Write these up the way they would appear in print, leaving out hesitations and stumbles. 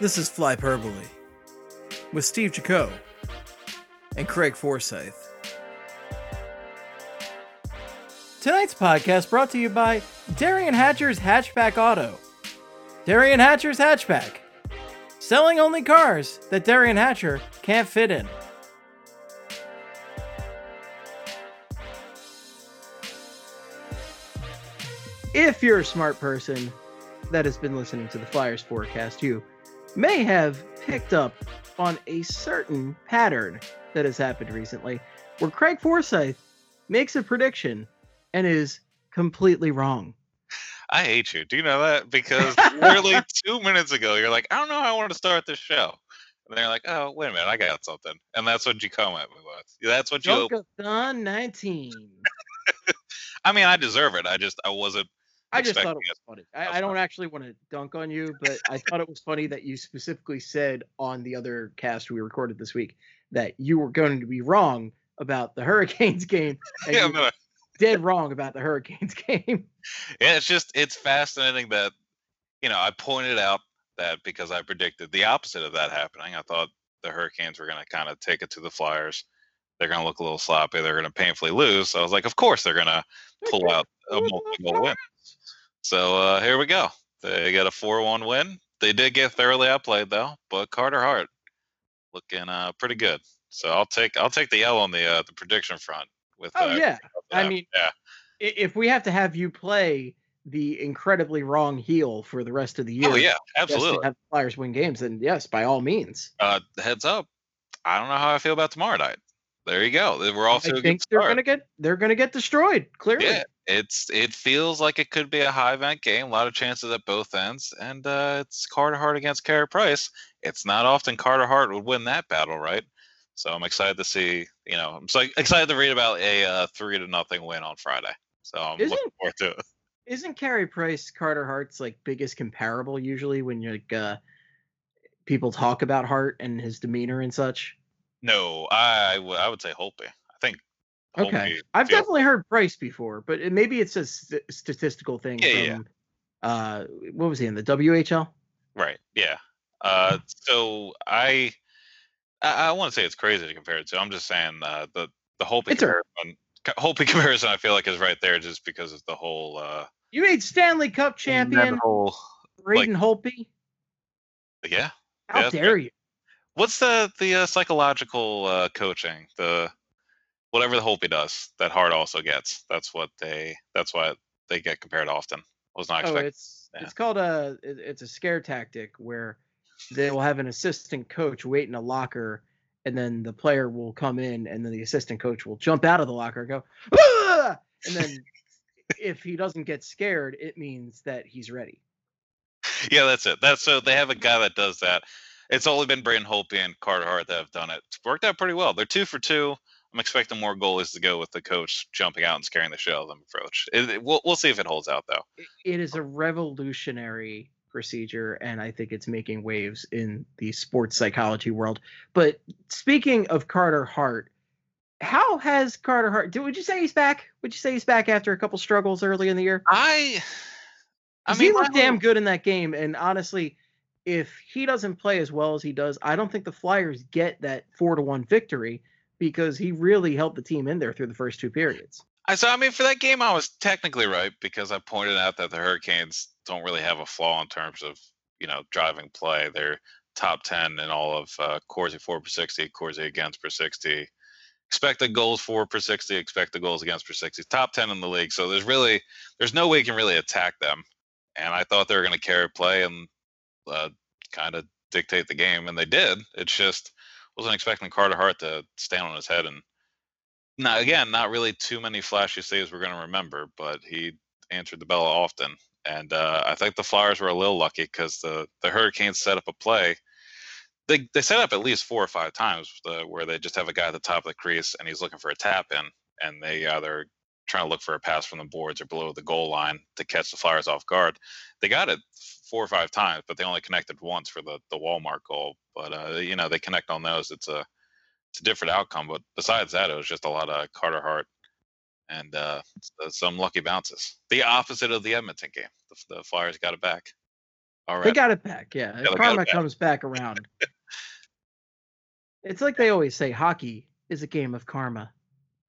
This is Flyperbole with Steve Jaco and Craig Forsythe. Tonight's podcast brought to you by Darien Hatcher's Hatchback Auto. Darien Hatcher's Hatchback. Selling only cars that Darien Hatcher can't fit in. If you're a smart person that has been listening to the Flyers forecast, you may have picked up on a certain pattern that has happened recently where Craig Forsythe makes a prediction and is completely wrong. I hate you. Do you know that? Because literally 2 minutes ago, you're like, I don't know how I want to start this show. And they're like, oh, wait a minute, I got something. And that's what you come at me with. That's what you... Joke-a-thon 19. I mean, I deserve it. I wasn't... I just thought it was funny. I don't actually want to dunk on you, but I thought it was funny that you specifically said on the other cast we recorded this week that you were going to be wrong about the Hurricanes game. Yeah, I'm gonna... dead wrong about the Hurricanes game. Yeah, it's fascinating that, you know, I pointed out that because I predicted the opposite of that happening. I thought the Hurricanes were going to kind of take it to the Flyers. They're going to look a little sloppy. They're going to painfully lose. So I was like, of course they're going to pull out a multi-goal win. So here we go. They got a 4-1 win. They did get thoroughly outplayed though, but Carter Hart looking pretty good. So I'll take the L on the prediction front. With If we have to have you play the incredibly wrong heel for the rest of the year, oh yeah, absolutely, have the Flyers win games, then yes, by all means. Heads up, I don't know how I feel about tomorrow night. There you go. We're off to a good start. They're gonna get destroyed. Clearly, yeah, it feels like it could be a high event game. A lot of chances at both ends, and it's Carter Hart against Carey Price. It's not often Carter Hart would win that battle, right? So I'm excited to see, you know, I'm so excited to read about a 3-0 win on Friday. So I'm looking forward to it. Isn't Carey Price Carter Hart's like biggest comparable usually when you're like people talk about Hart and his demeanor and such? No, I would say Holtby. I think. Holtby okay, I've definitely heard Price before, but maybe it's a statistical thing. Yeah, from, yeah. What was he in the WHL? Right. Yeah. So I want to say it's crazy to compare it to. I'm just saying the Holtby comparison I feel like is right there just because of the whole. You made Stanley Cup champion whole, Braden Holtby. Yeah. How dare you? What's the psychological coaching? The whatever the Holtby does that Hart also gets. That's why they get compared often. I was not expecting. It's called a scare tactic where they will have an assistant coach wait in a locker, and then the player will come in, and then the assistant coach will jump out of the locker and go, ah! And then if he doesn't get scared, it means that he's ready. Yeah, that's it. So they have a guy that does that. It's only been Braden Holtby and Carter Hart that have done it. It's worked out pretty well. They're 2 for 2. I'm expecting more goalies to go with the coach jumping out and scaring the shit out of them approach. We'll see if it holds out, though. It is a revolutionary procedure, and I think it's making waves in the sports psychology world. But speaking of Carter Hart, how has Carter Hart? Would you say he's back? Would you say he's back after a couple struggles early in the year? I mean, he looked damn good in that game, and honestly, if he doesn't play as well as he does, I don't think the Flyers get that 4-1 victory because he really helped the team in there through the first two periods. So, I mean, for that game, I was technically right because I pointed out that the Hurricanes don't really have a flaw in terms of, you know, driving play. They're top 10 in all of Corsi 4 per 60, Corsi against per 60, expected goals 4 per 60, expected goals against per 60, top 10 in the league. So there's no way you can really attack them. And I thought they were going to carry play and kind of dictate the game, and they did. It's just wasn't expecting Carter Hart to stand on his head and. Now, again, not really too many flashy saves we're going to remember, but he answered the bell often. And I think the Flyers were a little lucky because the Hurricanes set up a play. They set up at least 4 or 5 times where they just have a guy at the top of the crease and he's looking for a tap in, and they either trying to look for a pass from the boards or below the goal line to catch the Flyers off guard. They got it 4 or 5 times, but they only connected once for the Walmart goal. But, you know, they connect on those. It's a different outcome. But besides that, it was just a lot of Carter Hart and some lucky bounces. The opposite of the Edmonton game. The Flyers got it back. All right. They got it back, yeah. Karma comes back around. It's like they always say, hockey is a game of karma.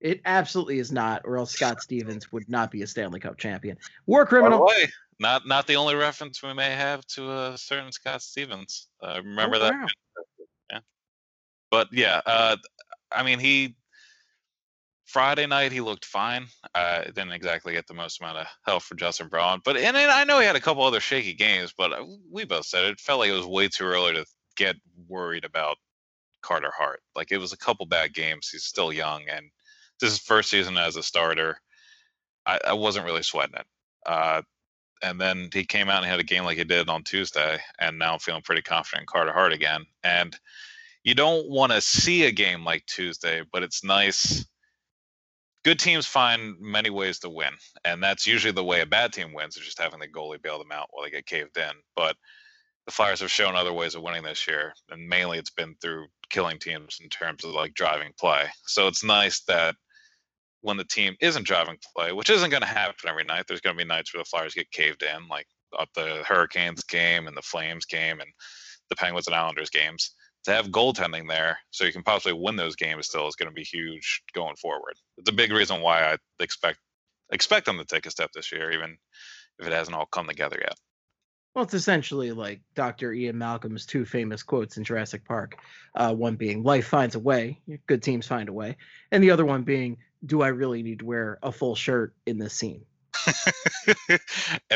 It absolutely is not, or else Scott Stevens would not be a Stanley Cup champion. War criminal. By the way, not the only reference we may have to a certain Scott Stevens. Remember that? Wow. Yeah. But yeah, I mean, Friday night he looked fine. Didn't exactly get the most amount of help for Justin Braun, but and I know he had a couple other shaky games, but we both said it felt like it was way too early to get worried about Carter Hart. Like, it was a couple bad games. He's still young, and this is first season as a starter. I wasn't really sweating it. And then he came out and had a game like he did on Tuesday, and now I'm feeling pretty confident in Carter Hart again. And you don't want to see a game like Tuesday, but it's nice. Good teams find many ways to win, and that's usually the way a bad team wins, is just having the goalie bail them out while they get caved in. But the Flyers have shown other ways of winning this year, and mainly it's been through killing teams in terms of, like, driving play. So it's nice that when the team isn't driving play, which isn't going to happen every night, there's going to be nights where the Flyers get caved in, like up the Hurricanes game and the Flames game and the Penguins and Islanders games. To have goaltending there so you can possibly win those games still is going to be huge going forward. It's a big reason why I expect them to take a step this year, even if it hasn't all come together yet. Well, it's essentially like Dr. Ian Malcolm's two famous quotes in Jurassic Park, one being, life finds a way, good teams find a way, and the other one being, do I really need to wear a full shirt in this scene? And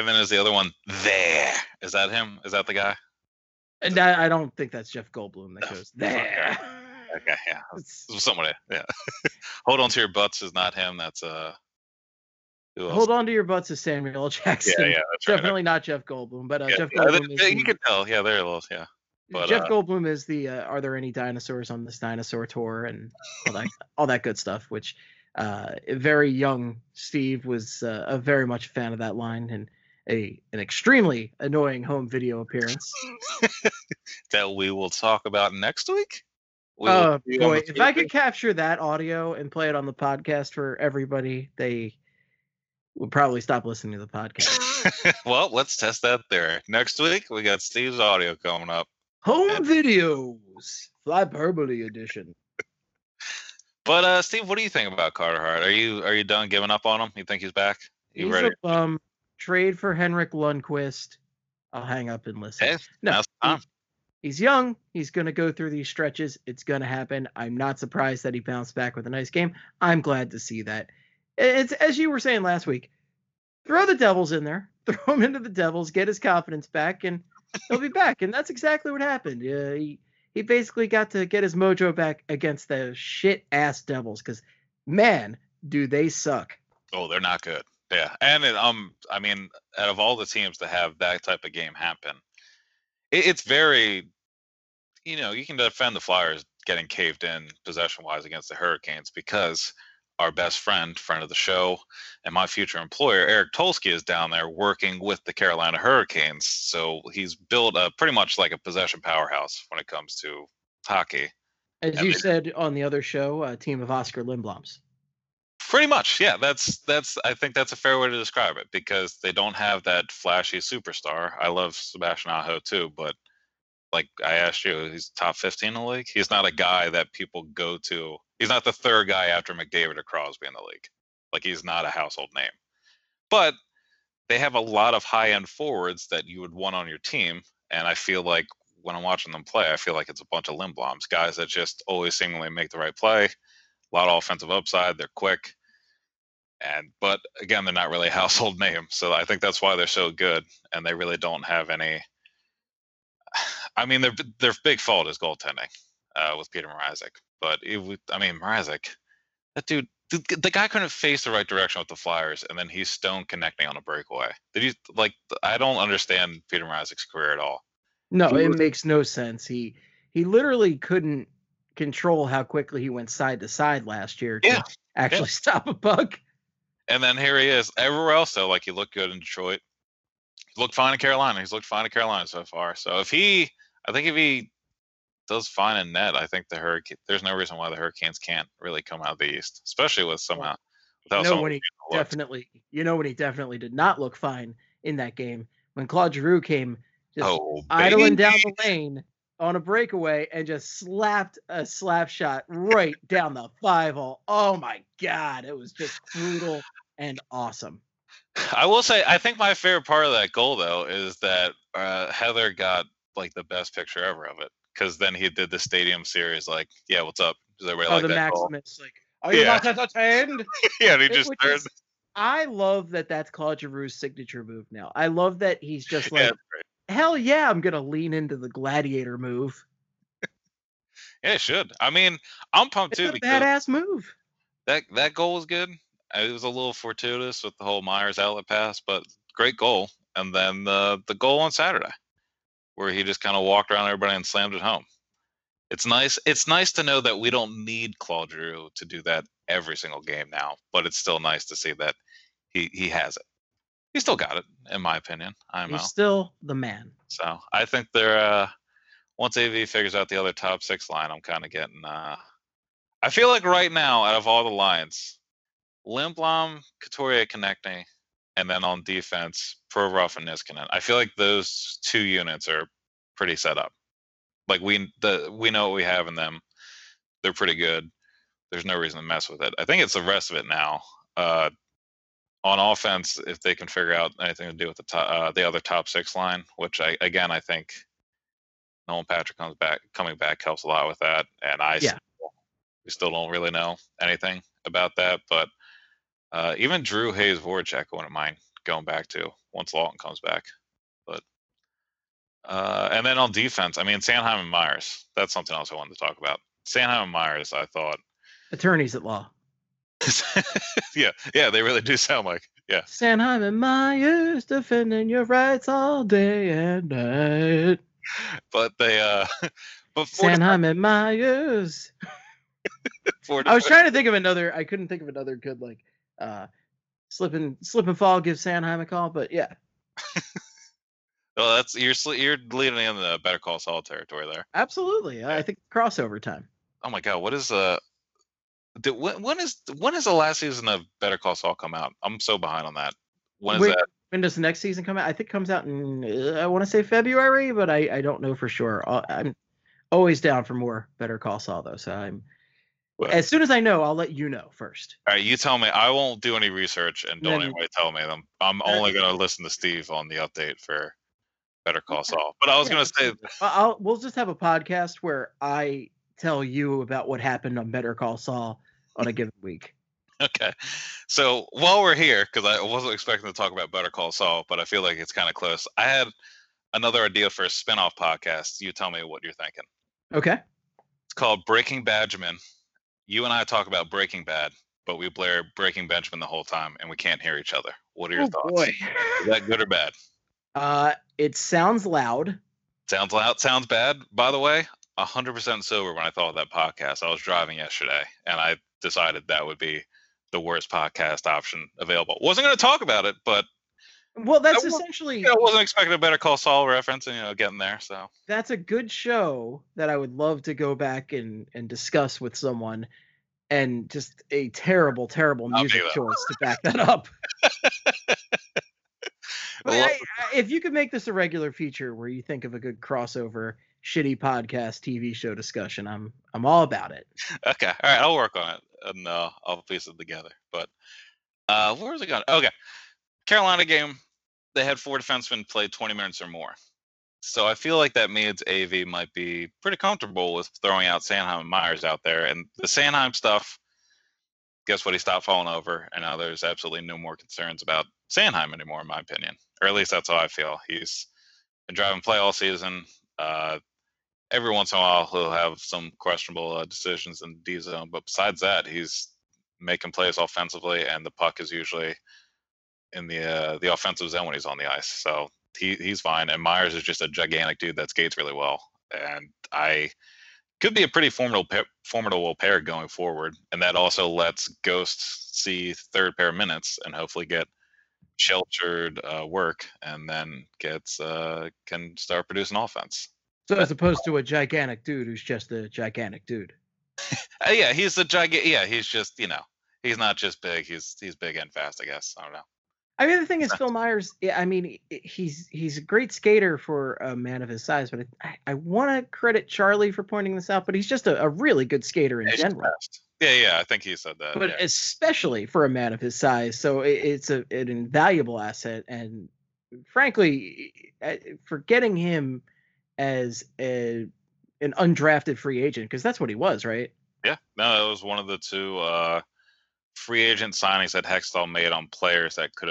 then is the other one, there. Is that him? Is that the guy? And I don't think that's Jeff Goldblum that goes, there. Okay, yeah. Somebody, yeah. Hold on to your butts is not him. That's Hold on to your butts is Samuel Jackson. Yeah, that's definitely right. Not Jeff Goldblum, but Jeff Goldblum. You can tell, yeah, there it was, yeah. But, Jeff Goldblum is the "Are there any dinosaurs on this dinosaur tour?" and all that good stuff. Which, very young Steve was a very much a fan of that line, and an extremely annoying home video appearance that we will talk about next week. Oh boy! If I could capture that audio and play it on the podcast for everybody, we'll probably stop listening to the podcast. Well, let's test that there. Next week, we got Steve's audio coming up. Home videos, Flyperbole edition. But Steve, what do you think about Carter Hart? Are you done giving up on him? You think he's back? He's ready? A bum. Trade for Henrik Lundqvist. I'll hang up and listen. Hey, no, he's young. He's going to go through these stretches. It's going to happen. I'm not surprised that he bounced back with a nice game. I'm glad to see that. It's as you were saying last week, throw the Devils in there, throw him into the Devils, get his confidence back, and he'll be back. And that's exactly what happened. He basically got to get his mojo back against the shit-ass Devils, because, man, do they suck. Oh, they're not good. Yeah, and I mean, out of all the teams to have that type of game happen, it's very, you know, you can defend the Flyers getting caved in possession-wise against the Hurricanes because our best friend of the show, and my future employer, Eric Tolsky, is down there working with the Carolina Hurricanes. So he's built a pretty much like a possession powerhouse when it comes to hockey. As you said on the other show, a team of Oscar Lindbloms. Pretty much, yeah. That's. I think that's a fair way to describe it, because they don't have that flashy superstar. I love Sebastian Aho too, but like I asked you, he's top 15 in the league. He's not a guy that people go to. He's not the third guy after McDavid or Crosby in the league. Like, he's not a household name. But they have a lot of high-end forwards that you would want on your team, and I feel like when I'm watching them play, I feel like it's a bunch of Lindbloms, guys that just always seemingly make the right play, a lot of offensive upside, they're quick, but again, they're not really a household name, so I think that's why they're so good, and they really don't have any... I mean, their big fault is goaltending with Peter Mrazek. But Mrazek, that dude, the guy couldn't face the right direction with the Flyers, and then he's stone connecting on a breakaway. I don't understand Peter Mrazek's career at all. No, it makes no sense. He literally couldn't control how quickly he went side to side last year to actually stop a puck. And then here he is. Everywhere else, though, like, he looked good in Detroit. He looked fine in Carolina. He's looked fine in Carolina so far. So if he – I think if he does fine in net, I think the Hurricane – there's no reason why the Hurricanes can't really come out of the East, especially with somehow – you know what he definitely did not look fine in that game? When Claude Giroux came just idling down the lane on a breakaway and just slapped a slap shot right down the 5-hole. Oh, my God. It was just brutal and awesome. I will say, I think my favorite part of that goal, though, is that Heather got, like, the best picture ever of it. Because then he did the Stadium Series, like, yeah, what's up? Does everybody like that goal? Maximus, like, are you not entertained? Yeah, and he just turned. I love that that's Claude Giroux's signature move now. I love that he's just like, hell yeah, I'm going to lean into the gladiator move. Yeah, it should. I mean, I'm pumped too. It's a badass move. That goal was good. It was a little fortuitous with the whole Myers outlet pass, but great goal. And then the goal on Saturday where he just kind of walked around everybody and slammed it home. It's nice. It's nice to know that we don't need Claude Giroux to do that every single game now, but it's still nice to see that he has it. He still got it, in my opinion. He's still the man. So I think they're once AV figures out the other top six line, I'm kind of getting. I feel like right now, out of all the lines, Lindblom, Couturier, Konechny, and then on defense, Provorov and Niskanen. I feel like those two units are pretty set up. Like we know what we have in them. They're pretty good. There's no reason to mess with it. I think it's the rest of it now. On offense, if they can figure out anything to do with the other top six line, which I think Nolan Patrick coming back helps a lot with that. And we still don't really know anything about that. But even Drew Hayes Voracek, I wouldn't mind going back to once Lawton comes back. But and then on defense, I mean Sanheim and Myers. That's something else I wanted to talk about. Sanheim and Myers, I thought attorneys at law. Yeah, they really do sound like Sanheim and Myers defending your rights all day and night. But they Sanheim and Myers. I was trying to think of another. I couldn't think of another good like slip and fall. Give Sanheim a call, but yeah. Well, that's you're leading in the Better Call Saul territory there. Absolutely, yeah. I think crossover time. Oh my God, what is when is the last season of Better Call Saul come out? I'm so behind on that. When does the next season come out? I think it comes out in I want to say February, but I don't know for sure. I'm always down for more Better Call Saul though, so I'm. Well, as soon as I know, I'll let you know first. All right, you tell me. I won't do any research, and don't anybody tell me. I'm only going to listen to Steve on the update for Better Call Saul. But I was going to say, we'll just have a podcast where I tell you about what happened on Better Call Saul on a given week. Okay. So while we're here, because I wasn't expecting to talk about Better Call Saul, but I feel like it's kind of close. I had another idea for a spinoff podcast. You tell me what you're thinking. Okay. It's called Breaking Badgeman. You and I talk about Breaking Bad, but we blare Breaking Benjamin the whole time, and we can't hear each other. What are your thoughts? Boy. Is that good or bad? It sounds loud. Sounds loud. Sounds bad. By the way, 100% sober when I thought of that podcast. I was driving yesterday, and I decided that would be the worst podcast option available. Wasn't going to talk about it, but well, that's essentially. I wasn't expecting a Better Call Saul reference, and getting there. So that's a good show that I would love to go back and discuss with someone, and just a terrible, terrible music choice to back that up. If you could make this a regular feature where you think of a good crossover, shitty podcast, TV show discussion, I'm all about it. Okay, all right, I'll work on it and I'll piece it together. But where was it going? Okay. Carolina game, they had four defensemen play 20 minutes or more. So I feel like that means AV might be pretty comfortable with throwing out Sanheim and Myers out there. And the Sanheim stuff, guess what? He stopped falling over. And now there's absolutely no more concerns about Sanheim anymore, in my opinion. Or at least that's how I feel. He's been driving play all season. Every once in a while, he'll have some questionable decisions in the D zone. But besides that, he's making plays offensively. And the puck is usually in the offensive zone when he's on the ice, so he's fine. And Myers is just a gigantic dude that skates really well, and I could be a pretty formidable pair going forward, and that also lets Ghost see third pair minutes and hopefully get sheltered work, and then can start producing offense. So as opposed to a gigantic dude who's just a gigantic dude. Yeah, he's a gigantic. Yeah, he's just, you know, he's not just big. He's big and fast, I guess. I don't know. I mean, the thing is, Phil Myers, I mean, he's a great skater for a man of his size, but I want to credit Charlie for pointing this out, but he's just a really good skater in general. Yeah, I think he said that. But especially for a man of his size, so it's an invaluable asset, and frankly, forgetting him as an undrafted free agent, because that's what he was, right? Yeah, no, it was one of the two free agent signings that Hextall made on players that could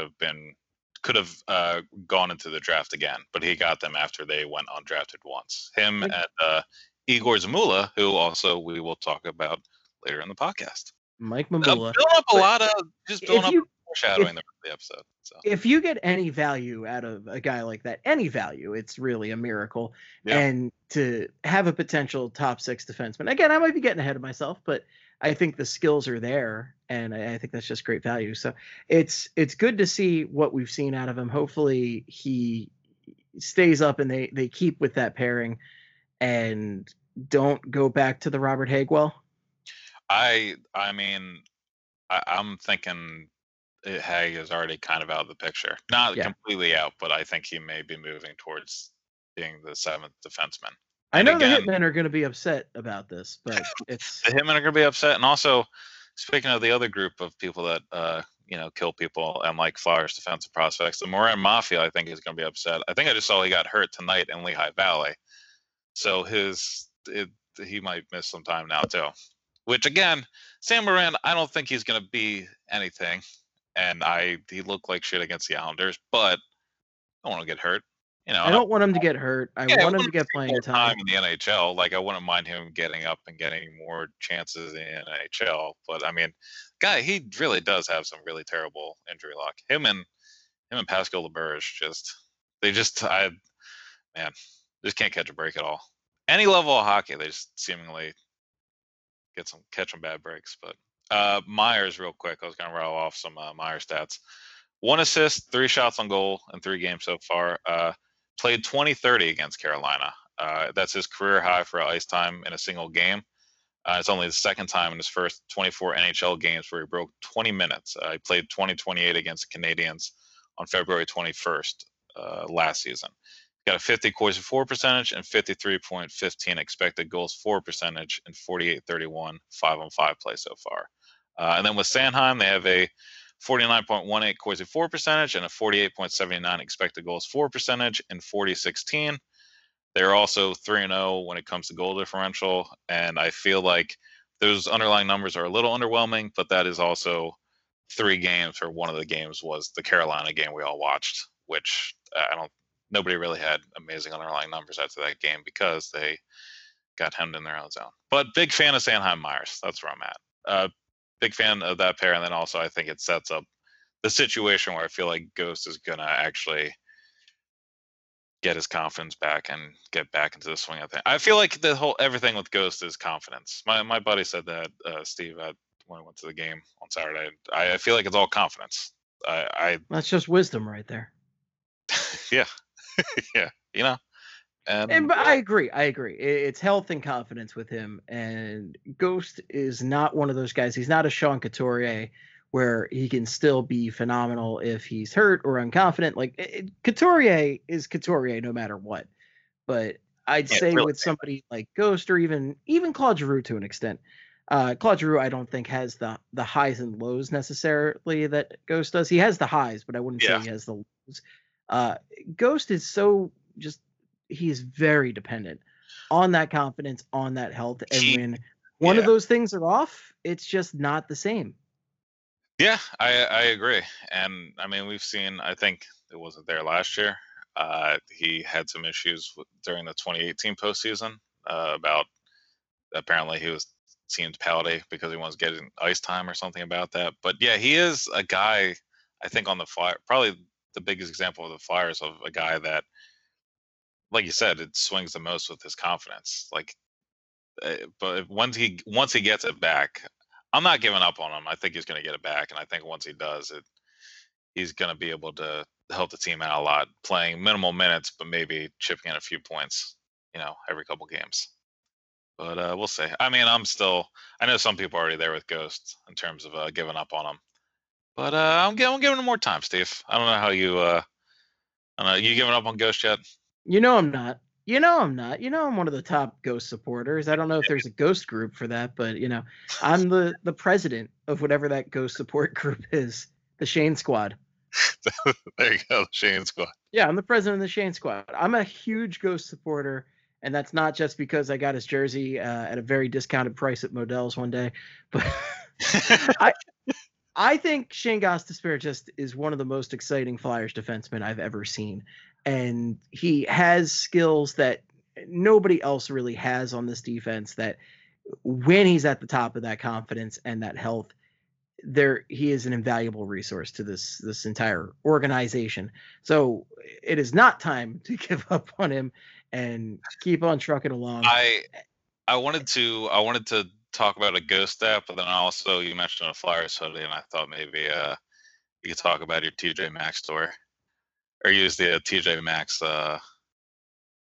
have gone into the draft again, but he got them after they went undrafted once. Him and Igor Zamula, who also we will talk about later in the podcast. Mike Mamula. Foreshadowing the episode. So if you get any value out of a guy like that, it's really a miracle. Yeah. And to have a potential top six defenseman, again, I might be getting ahead of myself, but I think the skills are there, and I think that's just great value. So it's good to see what we've seen out of him. Hopefully he stays up and they keep with that pairing and don't go back to the Robert Hagwell. I'm thinking Hag is already kind of out of the picture. Not completely out, but I think he may be moving towards being the seventh defenseman. I know the Hitmen are going to be upset about this, but it's... The Hitmen are going to be upset, and also, speaking of the other group of people that, kill people and like Flyers defensive prospects, the Morin Mafia, I think, is going to be upset. I think I just saw he got hurt tonight in Lehigh Valley, so he might miss some time now, too. Which, again, Sam Morin, I don't think he's going to be anything, and he looked like shit against the Islanders, but I don't want to get hurt. You know, I don't want him to get hurt. I want him to get playing time in the NHL. Like, I wouldn't mind him getting up and getting more chances in the NHL. But I mean, he really does have some really terrible injury luck. Him and Pascal Laberge just can't catch a break at all. Any level of hockey, they just seemingly catch some bad breaks. But Myers, real quick, I was gonna rattle off some Myers stats. 1 assist, 3 shots on goal in 3 games so far. Played 20-30 against Carolina. That's his career high for ice time in a single game. It's only the second time in his first 24 NHL games where he broke 20 minutes. He played 20-28 against the Canadiens on February 21st last season. Got a 50 Corsi for percentage and 53.15 expected goals for percentage in 48-31 5-on-5 play so far. And then with Sanheim, they have a 49.18 Corsi for percentage and a 48.79 expected goals for percentage in 40-16. They're also 3-0 when it comes to goal differential, and I feel like those underlying numbers are a little underwhelming, but that is also 3 games, or one of the games was the Carolina game we all watched, which nobody really had amazing underlying numbers after that game because they got hemmed in their own zone. But big fan of Sanheim Myers. That's where I'm at. Big fan of that pair, and then also I think it sets up the situation where I feel like Ghost is gonna actually get his confidence back and get back into the swing of things. I feel like the whole everything with Ghost is confidence. My buddy said that, Steve, when I went to the game on Saturday. I feel like it's all confidence. That's just wisdom right there. Yeah, yeah, you know. And I agree. It's health and confidence with him. And Ghost is not one of those guys. He's not a Sean Couturier where he can still be phenomenal if he's hurt or unconfident. Like, Couturier is Couturier no matter what. But I'd say really with somebody like Ghost, or even Claude Giroux to an extent. Claude Giroux, I don't think, has the highs and lows necessarily that Ghost does. He has the highs, but I wouldn't say he has the lows. Ghost is so just... He's very dependent on that confidence, on that health. And when one of those things are off, it's just not the same. Yeah, I agree. And I mean, we've seen, I think it wasn't there last year. He had some issues during the 2018 postseason about apparently he was teamed penalty because he was getting ice time or something about that. But yeah, he is a guy, I think on the Flyers, probably the biggest example of the Flyers of a guy that, like you said, it swings the most with his confidence. Like, but once he gets it back, I'm not giving up on him. I think he's going to get it back, and I think once he does it, he's going to be able to help the team out a lot, playing minimal minutes, but maybe chipping in a few points, you know, every couple games. But we'll see. I mean, I know some people are already there with Ghost in terms of giving up on him, but I'm giving him more time, Steve. I don't know how you. I don't know. You giving up on Ghost yet? You know I'm not. You know I'm one of the top Ghost supporters. I don't know if there's a Ghost group for that, but, you know, I'm the president of whatever that Ghost support group is, the Shane Squad. There you go, the Shane Squad. Yeah, I'm the president of the Shane Squad. I'm a huge Ghost supporter, and that's not just because I got his jersey at a very discounted price at Modell's one day, but I think Shane Gostisbehere just is one of the most exciting Flyers defensemen I've ever seen. And he has skills that nobody else really has on this defense, that when he's at the top of that confidence and that health, he is an invaluable resource to this entire organization. So it is not time to give up on him and keep on trucking along. I wanted to talk about a Ghost app, but then also you mentioned a Flyers hoodie, and I thought maybe you could talk about your TJ Maxx store. Or use the TJ Maxx. I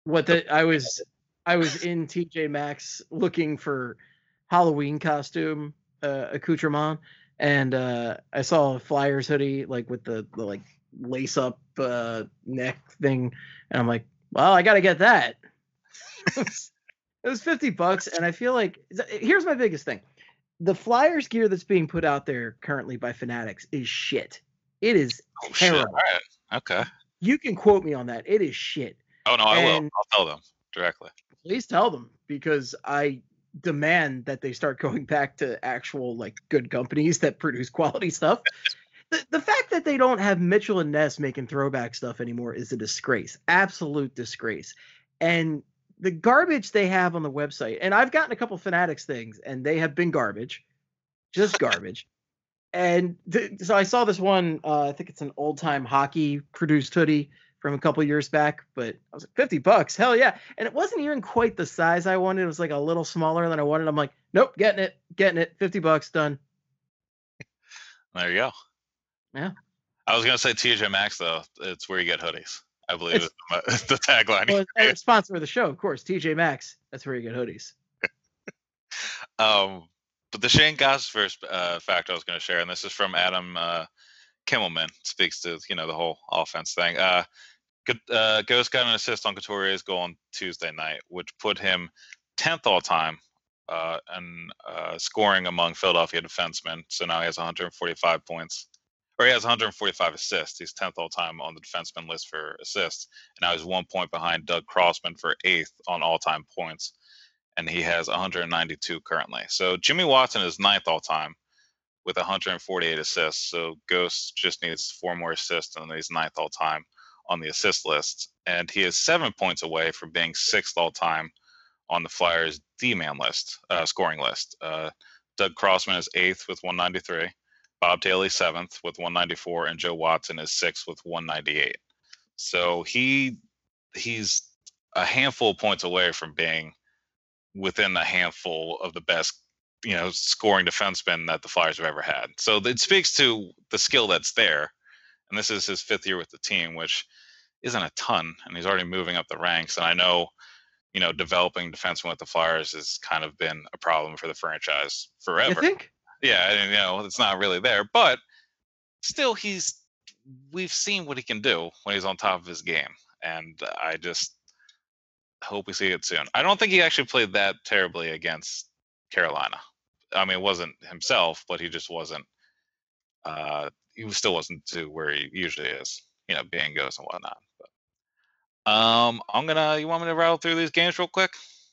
was in TJ Maxx looking for Halloween costume accoutrement, and I saw a Flyers hoodie like with the like lace up neck thing, and I'm like, well, I gotta get that. It was $50, and I feel like here's my biggest thing: the Flyers gear that's being put out there currently by Fanatics is shit. It is terrible. Shit. Okay. You can quote me on that. It is shit. Oh, no, I will. I'll tell them directly. Please tell them, because I demand that they start going back to actual, like, good companies that produce quality stuff. The fact that they don't have Mitchell and Ness making throwback stuff anymore is a disgrace. Absolute disgrace. And the garbage they have on the website, and I've gotten a couple Fanatics things, and they have been garbage. Just garbage. And so I saw this one, I think it's an old-time hockey-produced hoodie from a couple years back, but I was like, $50, hell yeah. And it wasn't even quite the size I wanted. It was like a little smaller than I wanted. I'm like, nope, getting it, $50, done. There you go. Yeah. I was going to say TJ Maxx, though. It's where you get hoodies, I believe it's the tagline. Well, it's sponsor of the show, of course, TJ Maxx. That's where you get hoodies. But the Shane Gostisbehere fact I was going to share, and this is from Adam Kimmelman, speaks to, you know, the whole offense thing. Ghost got an assist on Couturier's goal on Tuesday night, which put him 10th all-time in scoring among Philadelphia defensemen. So now he has 145 points, or he has 145 assists. He's 10th all-time on the defenseman list for assists. And now he's 1 point behind Doug Crossman for 8th on all-time points. And he has 192 currently. So Jimmy Watson is 9th all-time with 148 assists. So Ghost just needs 4 more assists, and he's 9th all-time on the assist list. And he is 7 points away from being 6th all-time on the Flyers' D-man list, scoring list. Doug Crossman is 8th with 193. Bob Daly 7th with 194. And Joe Watson is 6th with 198. So he's a handful of points away from being within the handful of the best, you know, scoring defensemen that the Flyers have ever had. So it speaks to the skill that's there. And this is his 5th year with the team, which isn't a ton. And he's already moving up the ranks. And I know, you know, developing defensemen with the Flyers has kind of been a problem for the franchise forever. You think? Yeah, and, you know, it's not really there. But still, we've seen what he can do when he's on top of his game. And I just hope we see it soon. I don't think he actually played that terribly against Carolina. I mean, it wasn't himself, but he just wasn't. He still wasn't to where he usually is, you know, being Ghost and whatnot. But, you want me to rattle through these games real quick?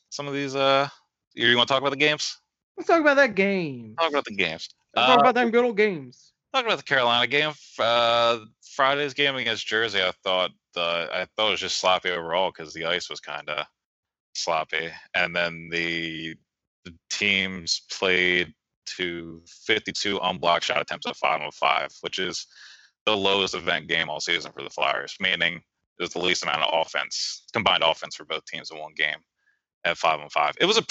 Some of these. You want to talk about the games? Let's talk about that game. Talk about the games. Let's talk about them good old games. Talk about the Carolina game. Friday's game against Jersey, I thought it was just sloppy overall because the ice was kind of sloppy. And then the teams played to 52 unblocked shot attempts at 5-on-5, which is the lowest event game all season for the Flyers, meaning there's the least amount of offense, combined offense for both teams in one game. at 5-on-5. It was a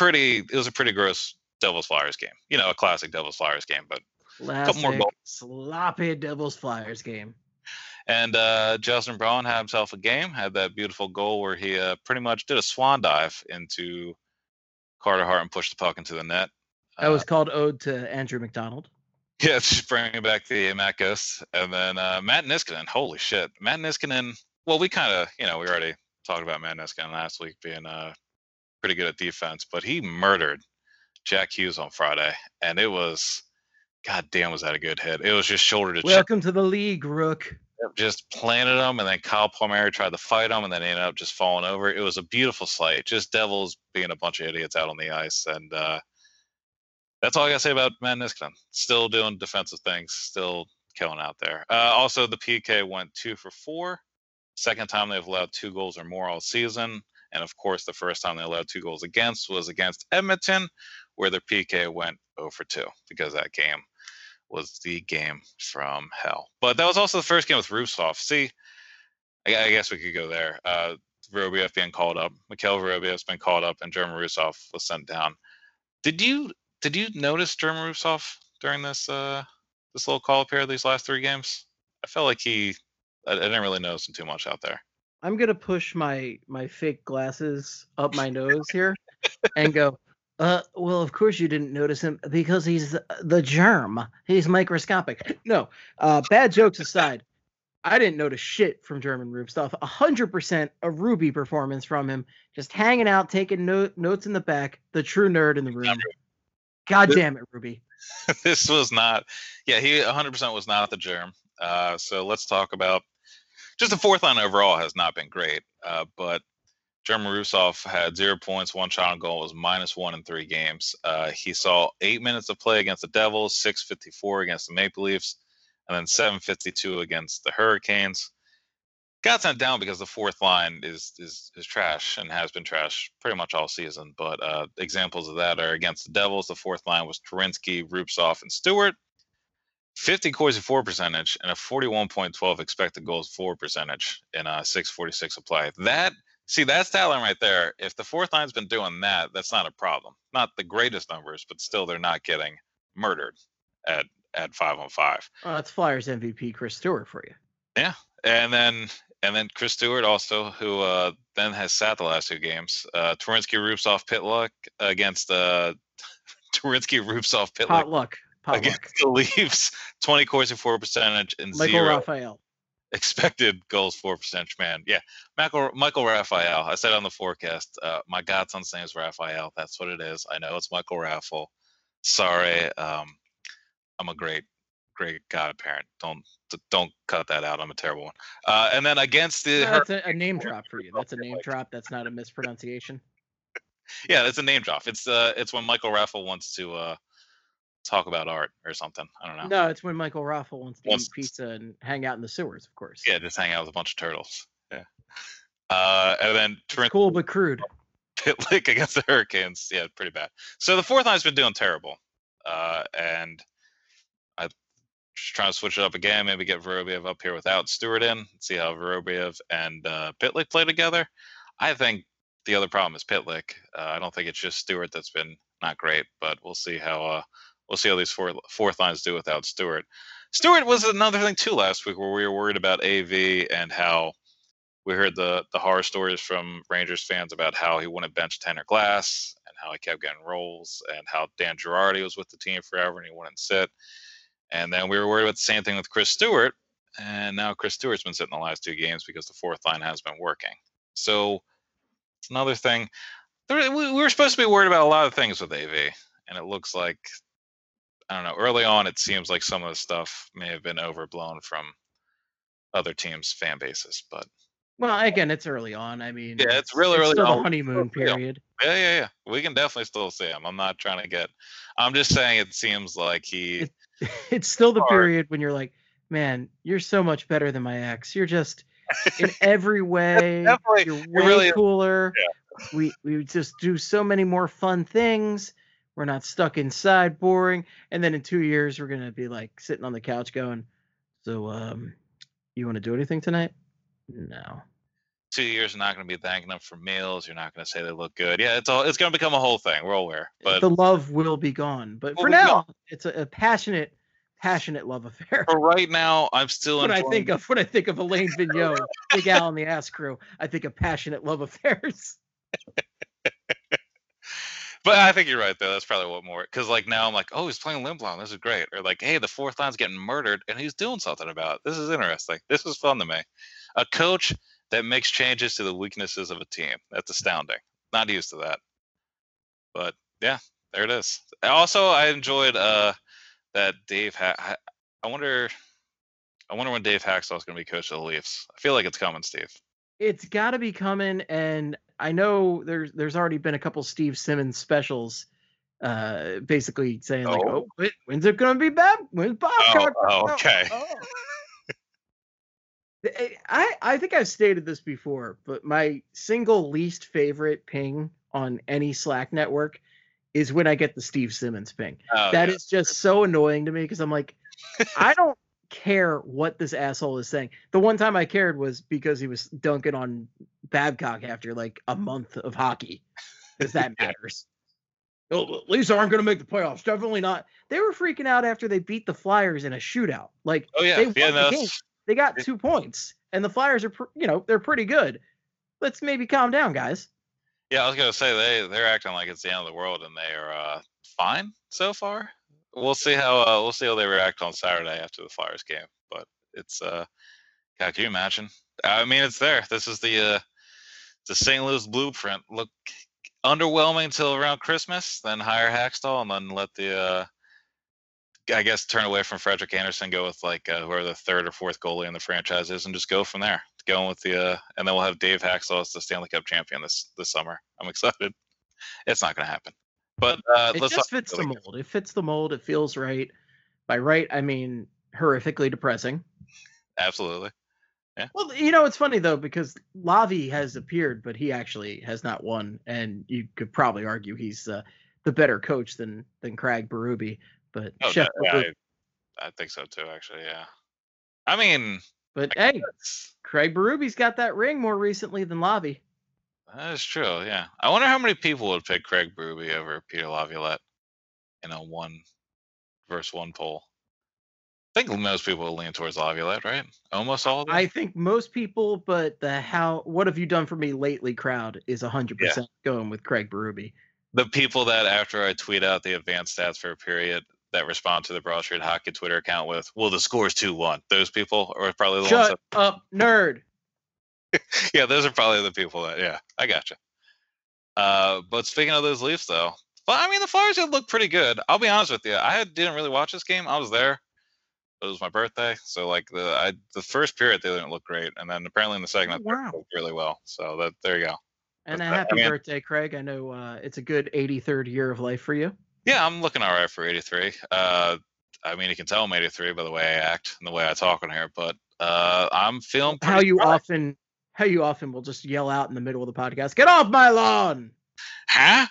pretty gross Devils Flyers game. You know, a classic Devils Flyers game, but classic, a couple more goals. Sloppy Devils Flyers game. And Justin Braun had himself a game, had that beautiful goal where he pretty much did a swan dive into Carter Hart and pushed the puck into the net. That was called Ode to Andrew McDonald. Yeah, just bringing back the Matt Ghost. And then Matt Niskanen, holy shit. Matt Niskanen, well, we kind of, you know, we already talked about Matt Niskanen last week being pretty good at defense, but he murdered Jack Hughes on Friday, and it was, goddamn, was that a good hit. It was just shoulder to chin. Welcome to the league, Rook. Just planted him, and then Kyle Palmieri tried to fight him, and then he ended up just falling over. It was a beautiful sight. Just Devils being a bunch of idiots out on the ice. And that's all I got to say about Matt Niskanen. Still doing defensive things, still killing out there. Also, the PK went 2 for 4. Second time they've allowed 2 goals or more all season. And, of course, the first time they allowed 2 goals against was against Edmonton, where their PK went 0 for 2 because that game was the game from hell. But that was also the first game with Russoff. See, I guess we could go there. Vorobiev being called up. Mikhail Vorobiev's been called up, and German Russoff was sent down. Did you notice German Russoff during this little call-up here, these last 3 games? I felt like I didn't really notice him too much out there. I'm going to push my fake glasses up my nose here and go, well, of course you didn't notice him because he's the germ. He's microscopic. No, bad jokes aside, I didn't notice shit from German Russoff. 100% a Ruby performance from him. Just hanging out, taking notes in the back. The true nerd in the room. God damn it, Ruby. This was not. Yeah, he 100% was not the germ. So let's talk about just the fourth line overall has not been great, but German Russoff had 0 points, 1 shot on goal, was -1 in 3 games. He saw 8 minutes of play against the Devils, 6:54 against the Maple Leafs, and then 7:52 against the Hurricanes. Got sent down because the fourth line is trash and has been trash pretty much all season. But examples of that are against the Devils. The fourth line was Terensky, Russoff, and Stewart. 50 Corsi for percentage and a 41.12 expected goals for percentage in 6:46 of play. That stat line right there. If the fourth line's been doing that, that's not a problem. Not the greatest numbers, but still they're not getting murdered at 5-on-5. Oh, that's Flyers MVP Chris Stewart for you. Yeah, and then Chris Stewart also, who then has sat the last 2 games. Terensky, Russoff, Pitlick against Terensky, Russoff, Pitlick. Potluck. Against the Leafs, 20 Corsi for percentage and Michael 0 Raphael. Expected goals for percentage, man. Yeah, Michael Raphael. I said on the forecast, my godson's name is Raphael. That's what it is. I know it's Michael Raffle. Sorry, I'm a great godparent. Don't cut that out. I'm a terrible one. And then against the that's a name drop for you. That's a name drop. That's not a mispronunciation. Yeah, that's a name drop. It's when Michael Raffle wants to talk about art or something. I don't know. No, it's when Michael Raphael wants to eat pizza and hang out in the sewers, of course. Yeah, just hang out with a bunch of turtles. Yeah. And then cool but crude. Pitlick against the Hurricanes. Yeah, pretty bad. So the fourth line's been doing terrible. And I'm just trying to switch it up again. Maybe get Vorobiev up here without Stewart in. See how Vorobiev and Pitlick play together. I think the other problem is Pitlick. I don't think it's just Stewart that's been not great, but we'll see how these fourth lines do without Stewart. Stewart was another thing, too, last week where we were worried about AV and how we heard the horror stories from Rangers fans about how he wouldn't bench Tanner Glass and how he kept getting roles and how Dan Girardi was with the team forever and he wouldn't sit. And then we were worried about the same thing with Chris Stewart, and now Chris Stewart's been sitting the last 2 games because the fourth line has been working. So it's another thing. We were supposed to be worried about a lot of things with AV, and it looks like I don't know. Early on, it seems like some of the stuff may have been overblown from other teams' fan bases, but well, again, it's early on. I mean, yeah, it's really, really still the honeymoon period. Yeah. We can definitely still see him. I'm not trying to get. I'm just saying it seems like it's still the period when you're like, man, you're so much better than my ex. You're just in every way. You're way really cooler. Yeah. We just do so many more fun things. We're not stuck inside, boring. And then in 2 years, we're going to be like sitting on the couch going, so you want to do anything tonight? No. 2 years, you're not going to be thanking them for meals. You're not going to say they look good. Yeah, it's going to become a whole thing. We're aware. But the love will be gone. But for now, it's a passionate love affair. For right now, I'm still in. When I think of Elaine Vigneault, Big Al and the Ass Crew, I think of passionate love affairs. But I think you're right, though. That's probably what more. Because, like, now I'm like, oh, he's playing Lindblom. This is great. Or, like, hey, the fourth line's getting murdered, and he's doing something about it. This is interesting. This was fun to me. A coach that makes changes to the weaknesses of a team. That's astounding. Not used to that. But, yeah, there it is. Also, I enjoyed that Dave I wonder when Dave Haxtell's going to be coach of the Leafs. I feel like it's coming, Steve. It's got to be coming, and I know there's already been a couple Steve Simmons specials, basically saying like, "Oh, when's it gonna be Bob? When's Bob coming?" Oh, okay. I think I've stated this before, but my single least favorite ping on any Slack network is when I get the Steve Simmons ping. That is just so annoying to me because I'm like, I don't care what this asshole is saying. The one time I cared was because he was dunking on Babcock after like a month of hockey, because that matters. Oh, Leafs aren't going to make the playoffs. Definitely not. They were freaking out after they beat the Flyers in a shootout. Like, they won the game. They got 2 points, and the Flyers are, they're pretty good. Let's maybe calm down, guys. Yeah, I was going to say they're acting like it's the end of the world, and they are fine so far. We'll see how they react on Saturday after the Flyers game. But it's God, can you imagine? I mean, it's there. This is the St. Louis blueprint. Look underwhelming until around Christmas, then hire Haxtell, and then let the I guess turn away from Frederik Andersen, go with like whoever the third or fourth goalie in the franchise is, and just go from there. Going with the and then we'll have Dave Haxtell as the Stanley Cup champion this summer. I'm excited. It's not going to happen. But it just fits the mold. It fits the mold. It feels right. By right, I mean horrifically depressing. Absolutely. Yeah. Well, it's funny, though, because Lavi has appeared, but he actually has not won. And you could probably argue he's the better coach than Craig Berube. But I think so, too, actually. Yeah. I mean. But, hey, Craig Berube's got that ring more recently than Lavi. That is true, yeah. I wonder how many people would pick Craig Berube over Peter Laviolette in a 1-versus-1 poll. I think most people will lean towards Laviolette, right? Almost all of them? I think most people, but the what have you done for me lately crowd is 100% going with Craig Berube. The people that, after I tweet out the advanced stats for a period, that respond to the Broad Street Hockey Twitter account with, well, the score's 2-1. Those people are probably the ones that... Shut up, nerd! Yeah, those are probably the people that, I gotcha. But speaking of those Leafs, though, the Flyers did look pretty good. I'll be honest with you. I didn't really watch this game. I was there. It was my birthday. So, like, the first period, they didn't look great. And then apparently in the second, it looked really well. So, there you go. And happy birthday, Craig. I know it's a good 83rd year of life for you. Yeah, I'm looking all right for 83. You can tell I'm 83 by the way I act and the way I talk on here. But I'm feeling pretty How you often will just yell out in the middle of the podcast, "Get off my lawn!" Huh?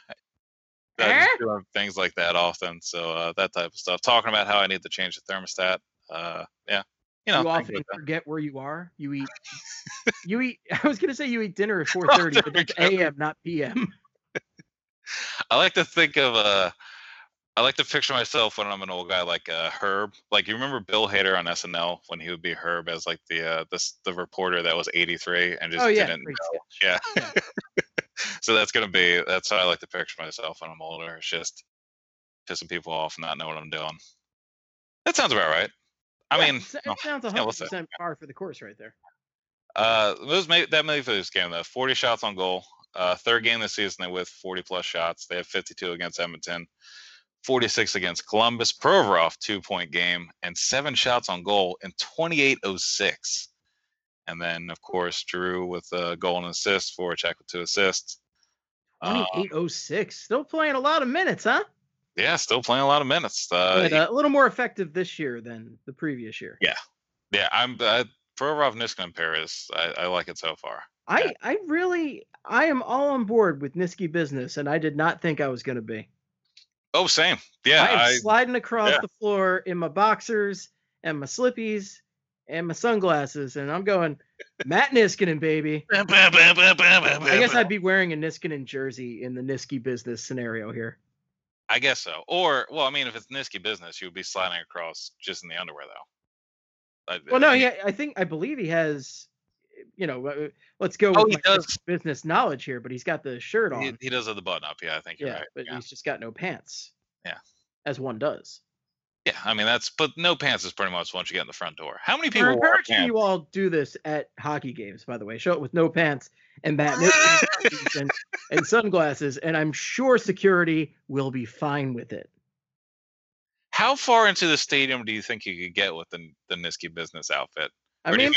Things like that often. So that type of stuff. Talking about how I need to change the thermostat. You often forget where you are. You eat. I was gonna say you eat dinner at 4:30, but it's a.m., not p.m. I like to think of I like to picture myself when I'm an old guy like Herb. Like, you remember Bill Hader on SNL when he would be Herb as like the reporter that was 83 and just didn't know. Yeah. So that's how I like to picture myself when I'm older. It's just pissing people off and not knowing what I'm doing. That sounds about right. I mean, it sounds 100% par for the course right there. That made for this game though. 40 shots on goal. Third game this season they with 40 plus shots. They have 52 against Edmonton. 46 against Columbus. Provorov, 2-point game, and 7 shots on goal in 28:06. And then, of course, Giroux with a goal and assist, Voracek with 2 assists. 28:06. Still playing a lot of minutes, huh? Yeah, still playing a lot of minutes. But a little more effective this year than the previous year. Yeah. Yeah, Provorov Niskanen pair is, I like it so far. Yeah. I am all on board with Niski business, and I did not think I was going to be. Oh, same. Yeah. I'm sliding across the floor in my boxers and my slippies and my sunglasses, and I'm going Matt Niskanen, baby. I guess I'd be wearing a Niskanen jersey in the Niski business scenario here. I guess so. Or, well, I mean, if it's Niski business, you would be sliding across just in the underwear, though. Well, no, yeah, I believe he has. You know, let's go with business knowledge here, but he's got the shirt on. He does have the button up. Yeah, I think you're right. But he's just got no pants. Yeah. As one does. Yeah, I mean, but no pants is pretty much once you get in the front door. How many people are encouraging you all do this at hockey games, by the way? Show up with no pants and and sunglasses, and I'm sure security will be fine with it. How far into the stadium do you think you could get with the Niski business outfit? I mean,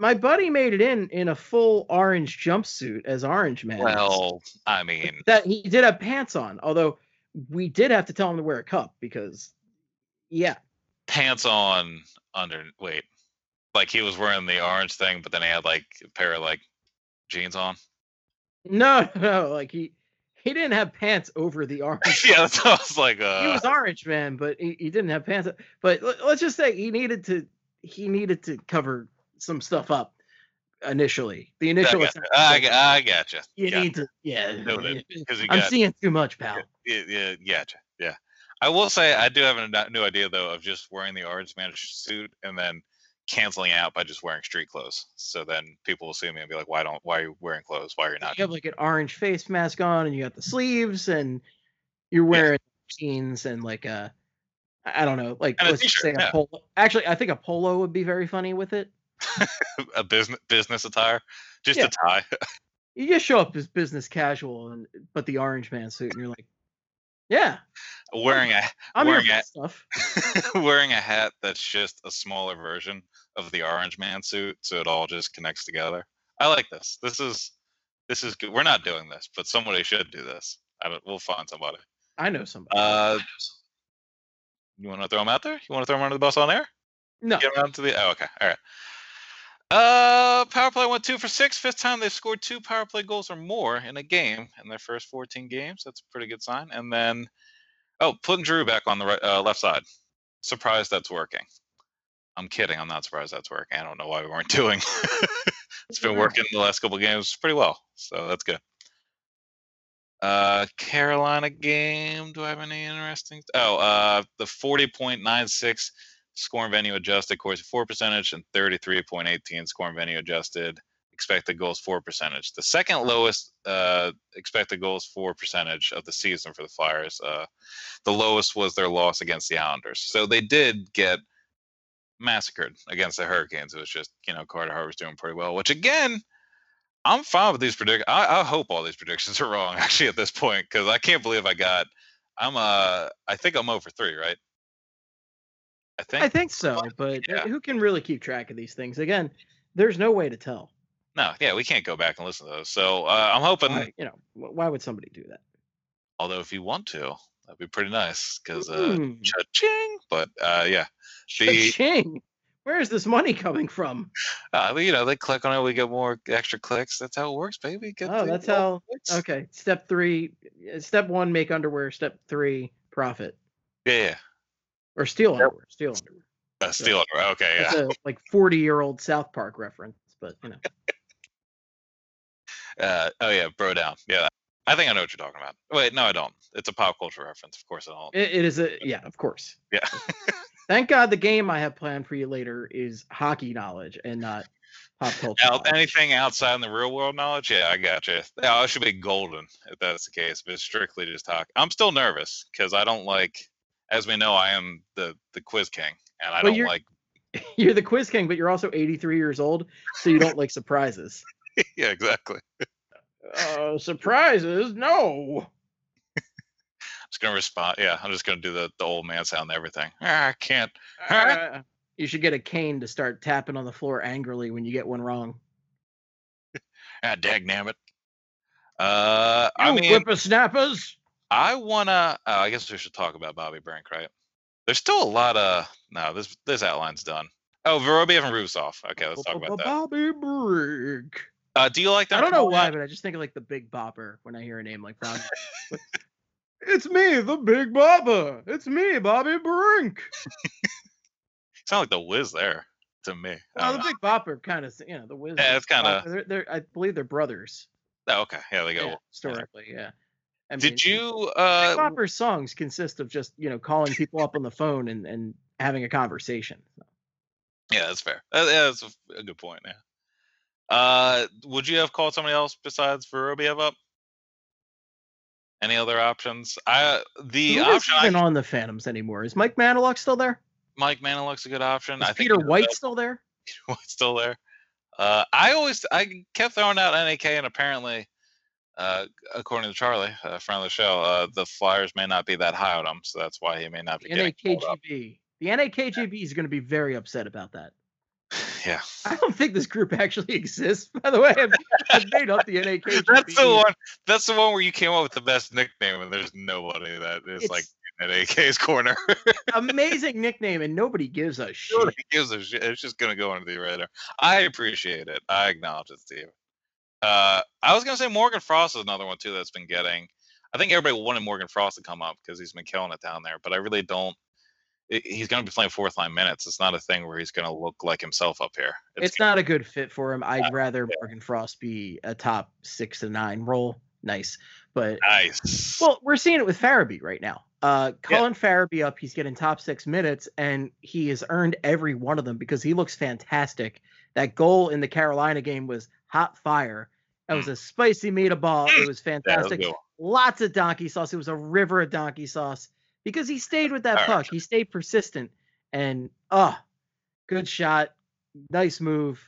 my buddy made it in a full orange jumpsuit as Orange Man. Well, I mean, that he did have pants on, although we did have to tell him to wear a cup because, yeah, pants on under. Wait, like he was wearing the orange thing, but then he had like a pair of like jeans on. No, like he didn't have pants over the orange. Yeah, so I was like, he was Orange Man, but he didn't have pants. But let's just say he needed to cover some stuff up initially. The initial, I gotcha. I'm seeing too much, pal. Yeah, gotcha. Yeah, I will say I do have a new idea though of just wearing the Orange Man suit and then canceling out by just wearing street clothes. So then people will see me and be like, "Why are you wearing clothes? Why are you not?" You have like an orange face mask on, and you got the sleeves, and you're wearing jeans and like a, I don't know, like let's just say a polo. Actually, I think a polo would be very funny with it. A business attire, just a tie. You just show up as business casual, but the Orange Man suit, and you're like, yeah, wearing a hat that's just a smaller version of the Orange Man suit, so it all just connects together. I like this. This is good. We're not doing this, but somebody should do this. We'll find somebody. I know somebody. You want to throw him out there? You want to throw him under the bus on air? No. Get around to the. Oh, okay. All right. Power play went 2 for 6. Fifth time they've scored 2 power play goals or more in a game in their first 14 games. That's a pretty good sign. And then, putting Giroux back on the right, left side. Surprised that's working. I'm kidding. I'm not surprised that's working. I don't know why we weren't doing. It's been working the last couple of games pretty well, so that's good. Carolina game. Do I have any interesting? The 40.96. Scoring venue adjusted, Corsi 4%, and 33.18 scoring venue adjusted. Expected goals 4%. The second lowest expected goals 4% of the season for the Flyers. The lowest was their loss against the Islanders. So they did get massacred against the Hurricanes. It was just, Carter Hart was doing pretty well, which again, I'm fine with these predictions. I hope all these predictions are wrong actually at this point, because I can't believe I think I'm 0 for 3, right? I think so, but who can really keep track of these things? Again, there's no way to tell. No, yeah, we can't go back and listen to those. So I'm hoping. Why would somebody do that? Although, if you want to, that'd be pretty nice because cha-ching. But yeah, cha-ching. Where is this money coming from? They click on it, we get more extra clicks. That's how it works, baby. Clicks. Okay, step 1, make underwear. Step 3, profit. Yeah. Or steal underwear. Steal underwear. Steal underwear. Okay, yeah. It's a like 40-year-old South Park reference, but bro down. Yeah, I think I know what you're talking about. Wait, no, I don't. It's a pop culture reference, of course. I don't. It is of course. Yeah. Thank God the game I have planned for you later is hockey knowledge and not pop culture. Anything outside in the real world knowledge? Yeah, I gotcha. I should be golden if that's the case, but it's strictly just hockey. I'm still nervous because I don't like. As we know, I am the quiz king, and You're the quiz king, but you're also 83 years old, so you don't like surprises. Yeah, exactly. Surprises? No. I'm just going to respond. Yeah, I'm just going to do the old man sound and everything. I can't. You should get a cane to start tapping on the floor angrily when you get one wrong. Dagnabbit. Whippersnappers. I wanna. I guess we should talk about Bobby Brink, right? There's still a lot of This outline's done. Oh, Vorobiev and Russoff. Okay, let's talk about that. Bobby Brink. Do you like that? I don't know why, but I just think of like the Big Bopper when I hear a name like that. It's me, the Big Bopper. It's me, Bobby Brink. Sound like the Wiz there. to me. Well, the Big Bopper kind of, you know, the Wizards. Yeah, it's kind of. I believe they're brothers. Oh, okay. Yeah, they go. Yeah, historically, yeah. I mean, did you? Big Bopper's songs consist of just, you know, calling people up on the phone and having a conversation. So. Yeah, that's fair. That's a good point. Yeah. Would you have called somebody else besides Vorobiev up? Any other options? Who is even on the Phantoms anymore? Is Mike Manilock still there? Mike Manilock's a good option. I think Peter White's still there. Peter White's still there. I kept throwing out NAK, and apparently, according to Charlie, a friend of the show, the Flyers may not be that high on him, so that's why he may not be getting called up. The NAKGB is going to be very upset about that. Yeah. I don't think this group actually exists, by the way. I've made up the NAKGB. That's the one where you came up with the best nickname, and there's nobody that is like NAK's Corner. Amazing nickname, and nobody gives a shit. Nobody gives a shit. It's just going to go under the radar. I appreciate it. I acknowledge it, Steve. I was going to say Morgan Frost is another one, too, that's been getting. I think everybody wanted Morgan Frost to come up because he's been killing it down there, but I really don't. He's going to be playing fourth-line minutes. It's not a thing where he's going to look like himself up here. It's not a good fit for him. I'd rather Morgan Frost be a top 6 to 9 role. Nice. But nice. Well, we're seeing it with Farabee right now. Colin Farabee up. He's getting top 6 minutes, and he has earned every one of them because he looks fantastic. That goal in the Carolina game was hot fire. That was a spicy meatball. It was fantastic. Was lots of donkey sauce. It was a river of donkey sauce. Because he stayed with that puck. He stayed persistent. And, good shot. Nice move.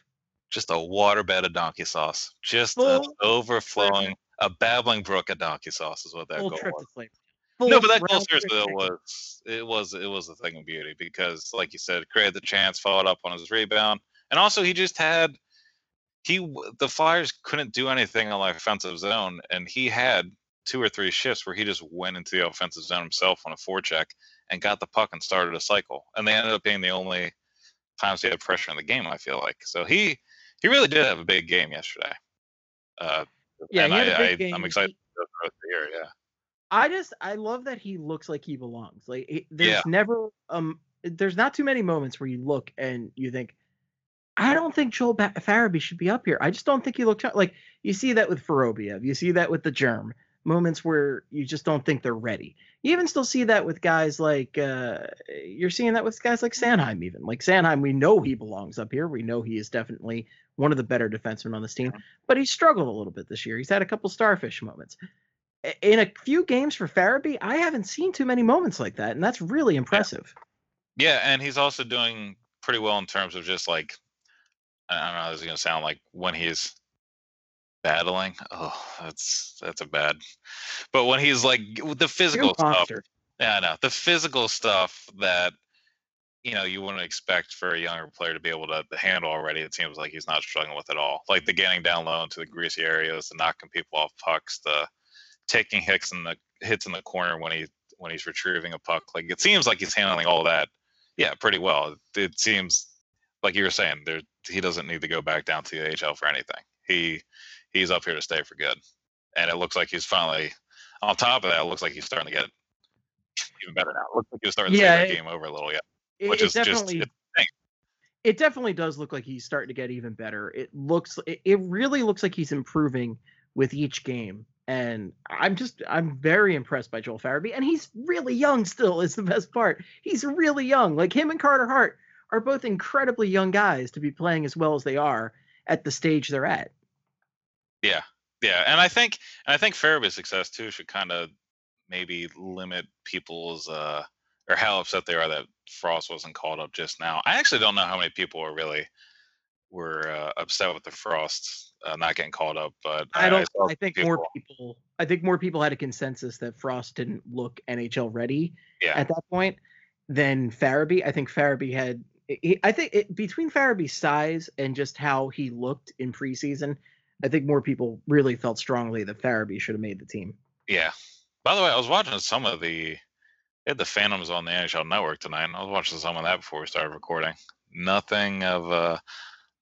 Just a waterbed of donkey sauce. Just an overflowing, a babbling brook of donkey sauce is what that goal was. No, but that goal seriously it was a thing of beauty because, like you said, created the chance, followed up on his rebound. And also he just had – the Flyers couldn't do anything on the offensive zone, and he had – 2 or 3 shifts where he just went into the offensive zone himself on a forecheck and got the puck and started a cycle. And they ended up being the only times he had pressure in the game, I feel like. So he really did have a big game yesterday. I'm excited to go through the year. Yeah. I love that he looks like he belongs. Like there's not too many moments where you look and you think, I don't think Joel Farabee should be up here. I just don't think he looked like you see that with Vorobiev. You see that with the Germ. Moments where you just don't think they're ready. You even still see that with guys like Sanheim even. Like Sanheim, we know he belongs up here. We know he is definitely one of the better defensemen on this team. But he struggled a little bit this year. He's had a couple starfish moments. In a few games for Farabee, I haven't seen too many moments like that, and that's really impressive. Yeah, and he's also doing pretty well in terms of just like, I don't know how this is going to sound like when he's battling. Oh, that's a bad. But when he's like the physical stuff, yeah, I know the physical stuff that you know you wouldn't expect for a younger player to be able to handle already. It seems like he's not struggling with it at all. Like the getting down low into the greasy areas, the knocking people off pucks, the taking hits in the corner when he's retrieving a puck. Like it seems like he's handling all that, yeah, pretty well. It seems like you were saying he doesn't need to go back down to the AHL for anything. He's up here to stay for good. And it looks like he's finally, on top of that, it looks like he's starting to get even better now. It looks like he's starting to take that game over a little, which is just a thing. It definitely does look like he's starting to get even better. It really looks like he's improving with each game. And I'm very impressed by Joel Farabee. And he's really young still is the best part. He's really young. Like him and Carter Hart are both incredibly young guys to be playing as well as they are at the stage they're at. Yeah, and I think Farabee's success too should kind of maybe limit people's or how upset they are that Frost wasn't called up just now. I actually don't know how many people were upset with the Frost not getting called up, but I think more people had a consensus that Frost didn't look NHL ready at that point than Farabee. I think Farabee had. Between Farabee's size and just how he looked in preseason. I think more people really felt strongly that Farabee should have made the team. Yeah. By the way, I was watching some of the Phantoms on the NHL Network tonight. And I was watching some of that before we started recording. Nothing of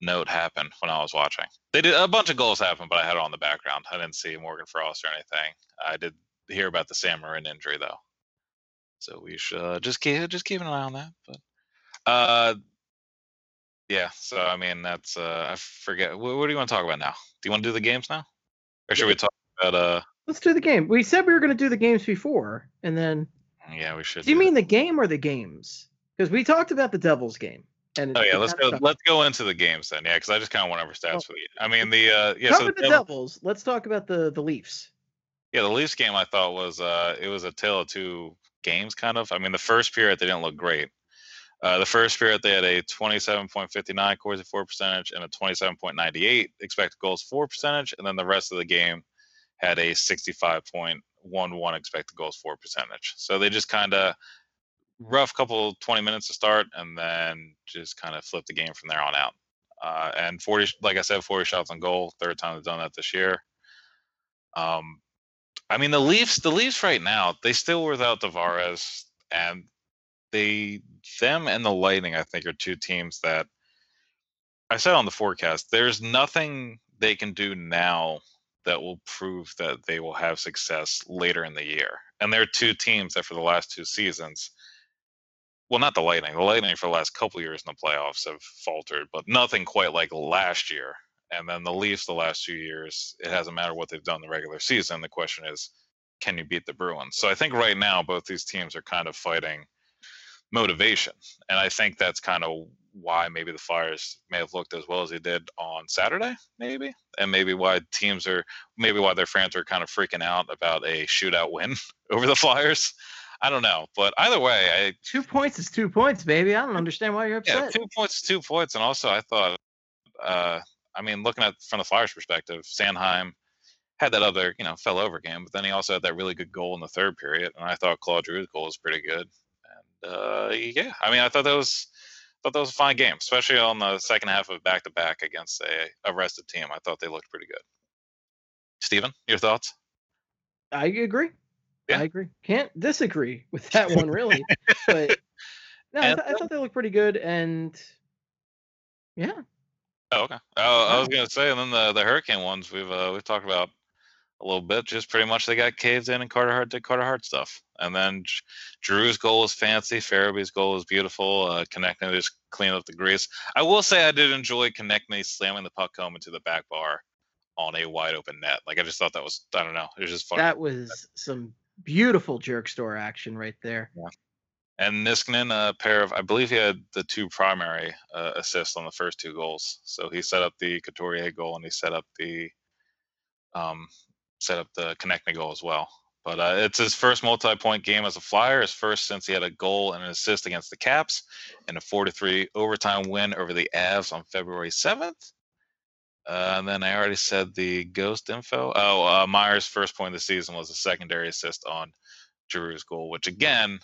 note happened when I was watching. They did a bunch of goals happen, but I had it on the background. I didn't see Morgan Frost or anything. I did hear about the Sam Marin injury though, so we should just keep an eye on that. But Yeah, so I mean that's I forget. What do you want to talk about now? Do you want to do the games now, or should we talk about? Let's do the game. We said we were going to do the games before, and then yeah, we should. Do you mean the game or the games? Because we talked about the Devils game. And oh yeah, let's go into the games then. Yeah, because I just kind of went over stats with you. I mean the So the Devils. Let's talk about the Leafs. Yeah, the Leafs game I thought was it was a tale of two games kind of. I mean the first period they didn't look great. The first period, they had a 27.59 Corsi for percentage and a 27.98 expected goals for percentage, and then the rest of the game had a 65.11 expected goals for percentage. So they just kind of rough couple 20 minutes to start, and then just kind of flipped the game from there on out. And 40 shots on goal, third time they've done that this year. I mean the Leafs right now, they still were without Tavares, and them and the Lightning, I think, are two teams that I said on the forecast, there's nothing they can do now that will prove that they will have success later in the year. And they're two teams that for the last two seasons, well, not the Lightning. The Lightning for the last couple of years in the playoffs have faltered, but nothing quite like last year. And then the Leafs the last 2 years, it hasn't mattered what they've done in the regular season. The question is, can you beat the Bruins? So I think right now both these teams are kind of fighting motivation, and I think that's kind of why maybe the Flyers may have looked as well as they did on Saturday, maybe, and maybe why their fans are kind of freaking out about a shootout win over the Flyers. I don't know, but either way, 2 points is 2 points, baby. I don't understand why you're upset. Yeah, 2 points is 2 points, and also I thought, I mean, looking at from the Flyers' perspective, Sanheim had that other fell over game, but then he also had that really good goal in the third period, and I thought Claude Giroux's goal was pretty good. Yeah, I mean, I thought that was a fine game, especially on the second half of back-to-back against a rested team. I thought they looked pretty good. Steven, your thoughts? I agree. Yeah. I agree. Can't disagree with that one, really. But no, I thought they looked pretty good, and yeah. Oh, okay. I was gonna say, and then the Hurricane ones we've talked about a little bit. Just pretty much they got caved in, and Carter Hart did Carter Hart stuff. And then Drew's goal was fancy. Farabee's goal was beautiful. Konechny just cleaned up the grease. I will say I did enjoy Konechny slamming the puck home into the back bar on a wide open net. Like I just thought that was, I don't know, it was just fun. That was some beautiful jerk store action right there. Yeah. And Niskanen, I believe he had the two primary assists on the first two goals. So he set up the Couturier goal and he set up the Konechny goal as well. But it's his first multi-point game as a Flyer, his first since he had a goal and an assist against the Caps in a 4-3 overtime win over the Avs on February 7th. And then I already said the ghost info. Myers' first point of the season was a secondary assist on Giroux's goal, which again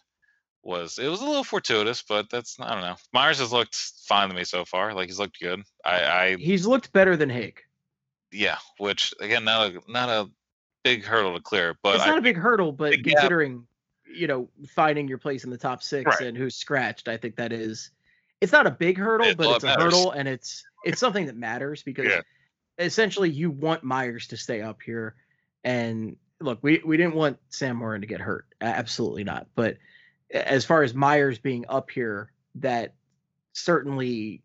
was a little fortuitous, but that's, I don't know. Myers has looked fine to me so far. Like he's looked good. He's looked better than Hake. Yeah, which again not a big hurdle to clear, but it's not a big hurdle, but considering finding your place in the top six, right, and who's scratched, I think that is, it's not a big hurdle, but it's a hurdle, and it's something that matters because essentially you want Myers to stay up here. And look, we didn't want Sam Morin to get hurt, absolutely not. But as far as Myers being up here, that certainly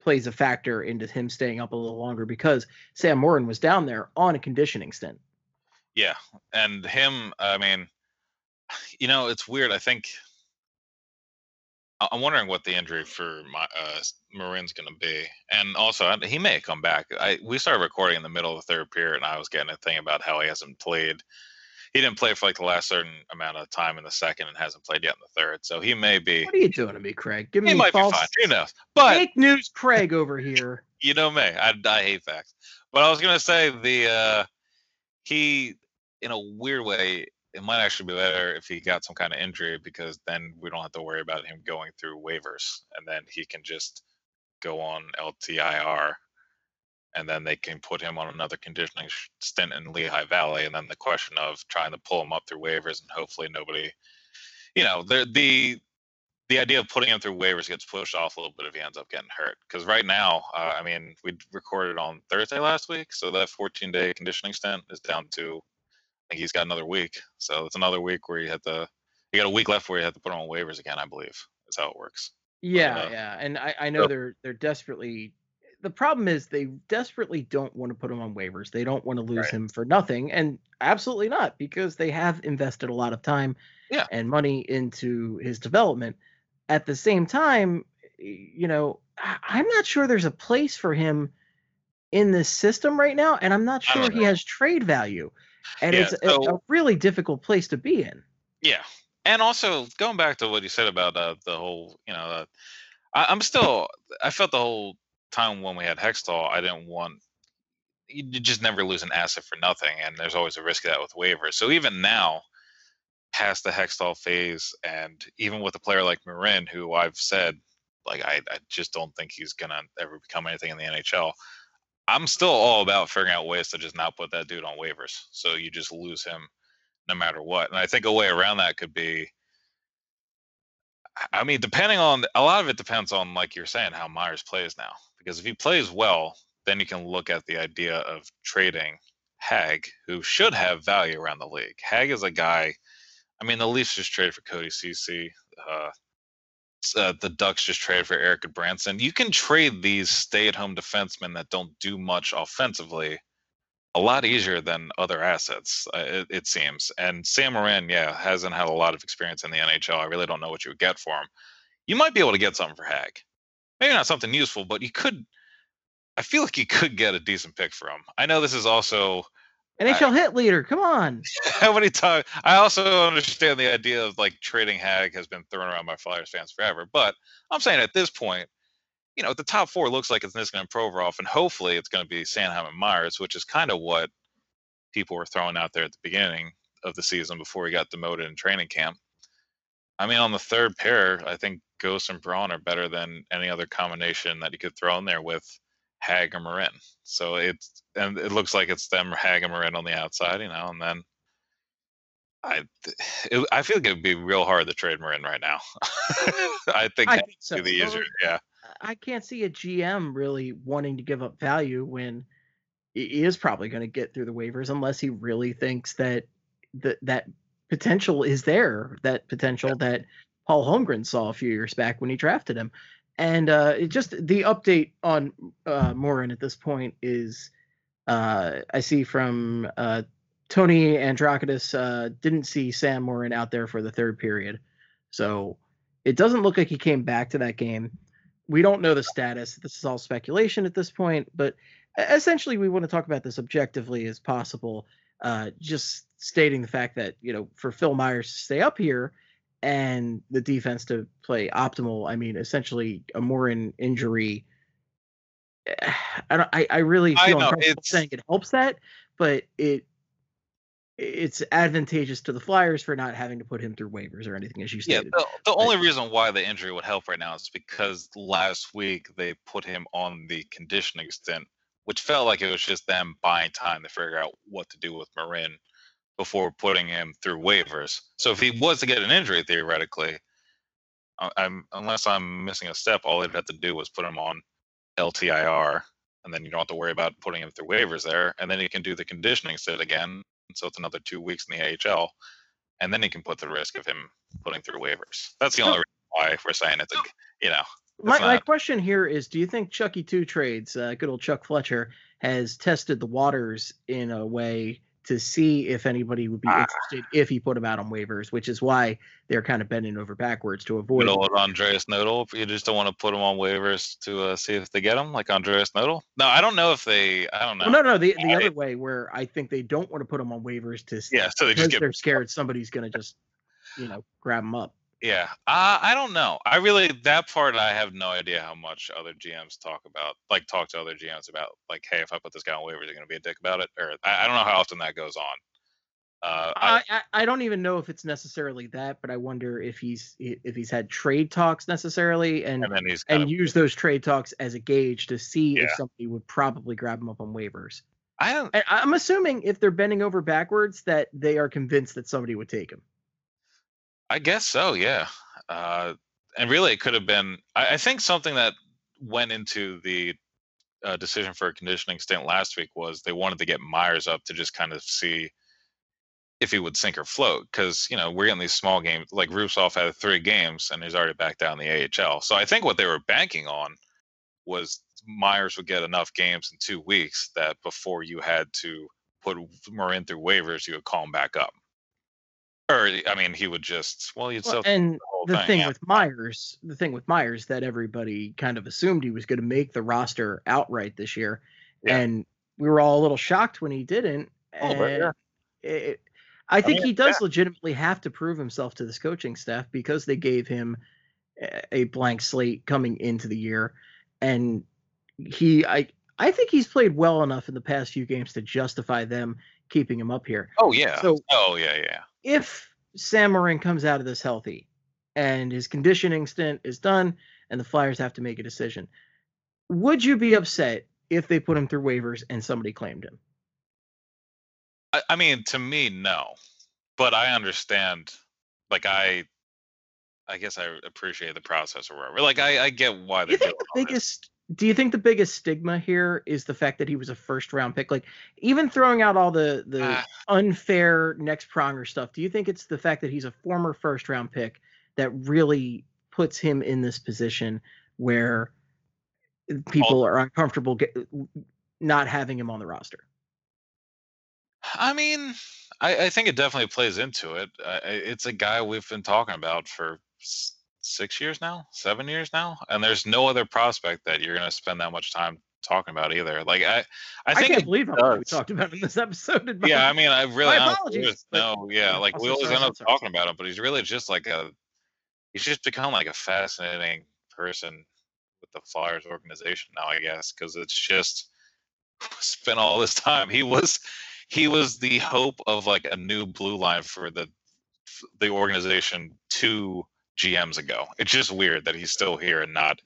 plays a factor into him staying up a little longer because Sam Morin was down there on a conditioning stint. Yeah. And him, I mean, it's weird. I think I'm wondering what the injury for my Morin's going to be. And also he may come back. We started recording in the middle of the third period and I was getting a thing about how he hasn't played. He didn't play for the last certain amount of time in the second and hasn't played yet in the third. So he may be. What are you doing to me, Craig? Give me false. He might be fine. Who knows? But fake news, Craig over here. Me. I hate facts. But I was gonna say he, in a weird way, it might actually be better if he got some kind of injury because then we don't have to worry about him going through waivers and then he can just go on LTIR. And then they can put him on another conditioning stint in Lehigh Valley. And then the question of trying to pull him up through waivers and hopefully nobody, the idea of putting him through waivers gets pushed off a little bit if he ends up getting hurt. Because right now, we recorded on Thursday last week. So that 14-day conditioning stint is down to, I think he's got another week. So it's another week where you got a week left where you have to put him on waivers again, I believe. That's how it works. Yeah. And I know they're desperately. The problem is they desperately don't want to put him on waivers. They don't want to lose him for nothing, and absolutely not, because they have invested a lot of time and money into his development. At the same time, you know, I'm not sure there's a place for him in this system right now, and I'm not sure he has trade value. And it's a really difficult place to be in. Yeah. And also, going back to what you said about the whole, you know, I felt the whole time when we had Hextall, I didn't want, you just never lose an asset for nothing, and there's always a risk of that with waivers. So even now, past the Hextall phase, and even with a player like Marin, who I've said, like, I just don't think he's going to ever become anything in the NHL, I'm still all about figuring out ways to just not put that dude on waivers, so you just lose him no matter what. And I think a way around that could be, I mean, depending on, a lot of it depends on, like you're saying, how Myers plays now. Because if he plays well, then you can look at the idea of trading Hag, who should have value around the league. Hag is a guy, I mean, the Leafs just traded for Cody Ceci. The Ducks just traded for Eric Branson. You can trade these stay-at-home defensemen that don't do much offensively a lot easier than other assets, it seems. And Sam Morin, hasn't had a lot of experience in the NHL. I really don't know what you would get for him. You might be able to get something for Hag. Maybe not something useful, but you could. I feel like you could get a decent pick for him. I know this is also NHL hit leader. Come on. How many times? I also understand the idea of, like, trading Hag has been thrown around by Flyers fans forever, but I'm saying at this point, you know, the top four looks like it's Niskanen and Provorov, and hopefully it's going to be Sanheim and Myers, which is kind of what people were throwing out there at the beginning of the season before he got demoted in training camp. I mean, on the third pair, I think Ghost and Braun are better than any other combination that you could throw in there with Hag or Marin. So it looks like it's them, Hag and Marin on the outside, you know, and then I feel like it would be real hard to trade Marin right now. I think so. The user, yeah. I can't see a GM really wanting to give up value when he is probably going to get through the waivers, unless he really thinks that that potential is there, that potential that Paul Holmgren saw a few years back when he drafted him. And just the update on Morin at this point is I see from Tony Androkidis didn't see Sam Morin out there for the third period. So it doesn't look like he came back to that game. We don't know the status. This is all speculation at this point, but essentially we want to talk about this objectively as possible. Just stating the fact that, you know, for Phil Myers to stay up here and the defense to play optimal, I mean, essentially a Morin injury. I really feel uncomfortable saying it helps that, but it's advantageous to the Flyers for not having to put him through waivers or anything, as you stated. Yeah, the only reason why the injury would help right now is because last week they put him on the conditioning stint, which felt like it was just them buying time to figure out what to do with Marin before putting him through waivers. So if he was to get an injury, theoretically, unless I'm missing a step, all they'd have to do was put him on LTIR, and then you don't have to worry about putting him through waivers there, and then he can do the conditioning stint again. So it's another 2 weeks in the AHL, and then he can put the risk of him putting through waivers. That's the only reason why we're saying it's, you know. My question here is, do you think Chucky Two Trades, good old Chuck Fletcher, has tested the waters in a way to see if anybody would be interested if he put him out on waivers, which is why they're kind of bending over backwards to avoid. Good old Andreas Nodal. You just don't want to put him on waivers to see if they get him, like Andreas Nodal. No, I don't know if they. I don't know. Well, no. The other way, where I think they don't want to put him on waivers to. Yeah, so they just they're scared somebody's going to just, you know, grab him up. Yeah, I don't know. I really, that part I have no idea how much other GMs talk to other GMs about, like, hey, if I put this guy on waivers, they're going to be a dick about it. Or I don't know how often that goes on. I don't even know if it's necessarily that, but I wonder if he's had trade talks necessarily and use those trade talks as a gauge to see if somebody would probably grab him up on waivers. I'm assuming if they're bending over backwards that they are convinced that somebody would take him. I guess so, yeah. And really, it could have been, I think something that went into the decision for a conditioning stint last week was they wanted to get Myers up to just kind of see if he would sink or float, because, you know, we're in these small games. Like, Russoff had 3 games and he's already back down the AHL. So I think what they were banking on was Myers would get enough games in 2 weeks that before you had to put Marin through waivers, you would call him back up. Or, I mean, he would just, well, you'd still. And the thing with Myers that everybody kind of assumed he was going to make the roster outright this year. Yeah. And we were all a little shocked when he didn't. And I think he does legitimately have to prove himself to this coaching staff, because they gave him a blank slate coming into the year. And I think he's played well enough in the past few games to justify them keeping him up here. Oh, yeah. So, if Sam Morin comes out of this healthy and his conditioning stint is done and the Flyers have to make a decision, would you be upset if they put him through waivers and somebody claimed him? I mean, to me, no. But I understand, like, I guess I appreciate the process or whatever. Like, I get why they're doing it. Do you think the biggest stigma here is the fact that he was a first-round pick? Like, even throwing out all the unfair next-pronger stuff, do you think it's the fact that he's a former first-round pick that really puts him in this position where people are uncomfortable not having him on the roster? I mean, I think it definitely plays into it. It's a guy we've been talking about for 6 years now, 7 years now, and there's no other prospect that you're going to spend that much time talking about either. Like, I think I can't believe how much we talked about in this episode. Yeah, I mean, I really like, we always end up talking about him, but he's really just like he's just become like a fascinating person with the Flyers organization now, I guess, because it's just spent all this time. He was the hope of like a new blue line for the organization 2 GMs ago. It's just weird that he's still here and not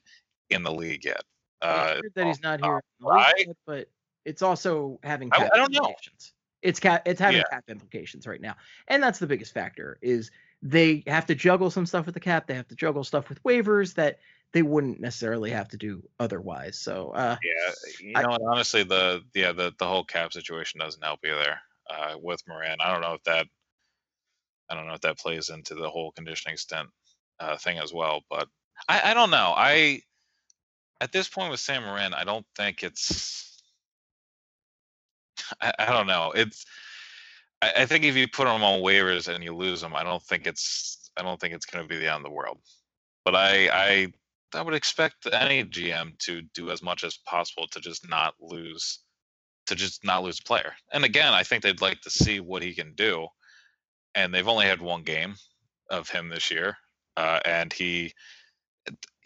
in the league yet. It's weird that he's not here in the league yet, but it's also having cap implications. It's having cap implications right now. And that's the biggest factor, is they have to juggle some stuff with the cap. They have to juggle stuff with waivers that they wouldn't necessarily have to do otherwise. So honestly, the whole cap situation doesn't help either with Morin. I don't know if that plays into the whole conditioning stint thing as well. But I don't know. At this point with Sam Morin, I don't think it's. I don't know. It's. I think if you put him on waivers and you lose him, I don't think it's going to be the end of the world. But I would expect any GM to do as much as possible to just not lose a player. And again, I think they'd like to see what he can do. And they've only had 1 game of him this year. And he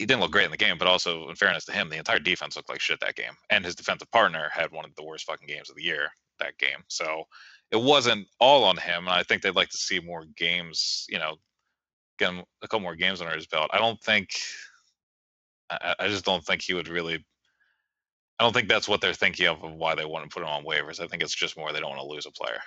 didn't look great in the game, but also, in fairness to him, the entire defense looked like shit that game. And his defensive partner had one of the worst fucking games of the year that game. So it wasn't all on him. And I think they'd like to see more games, you know, get him a couple more games under his belt. I don't think that's what they're thinking of why they want to put him on waivers. I think it's just more they don't want to lose a player.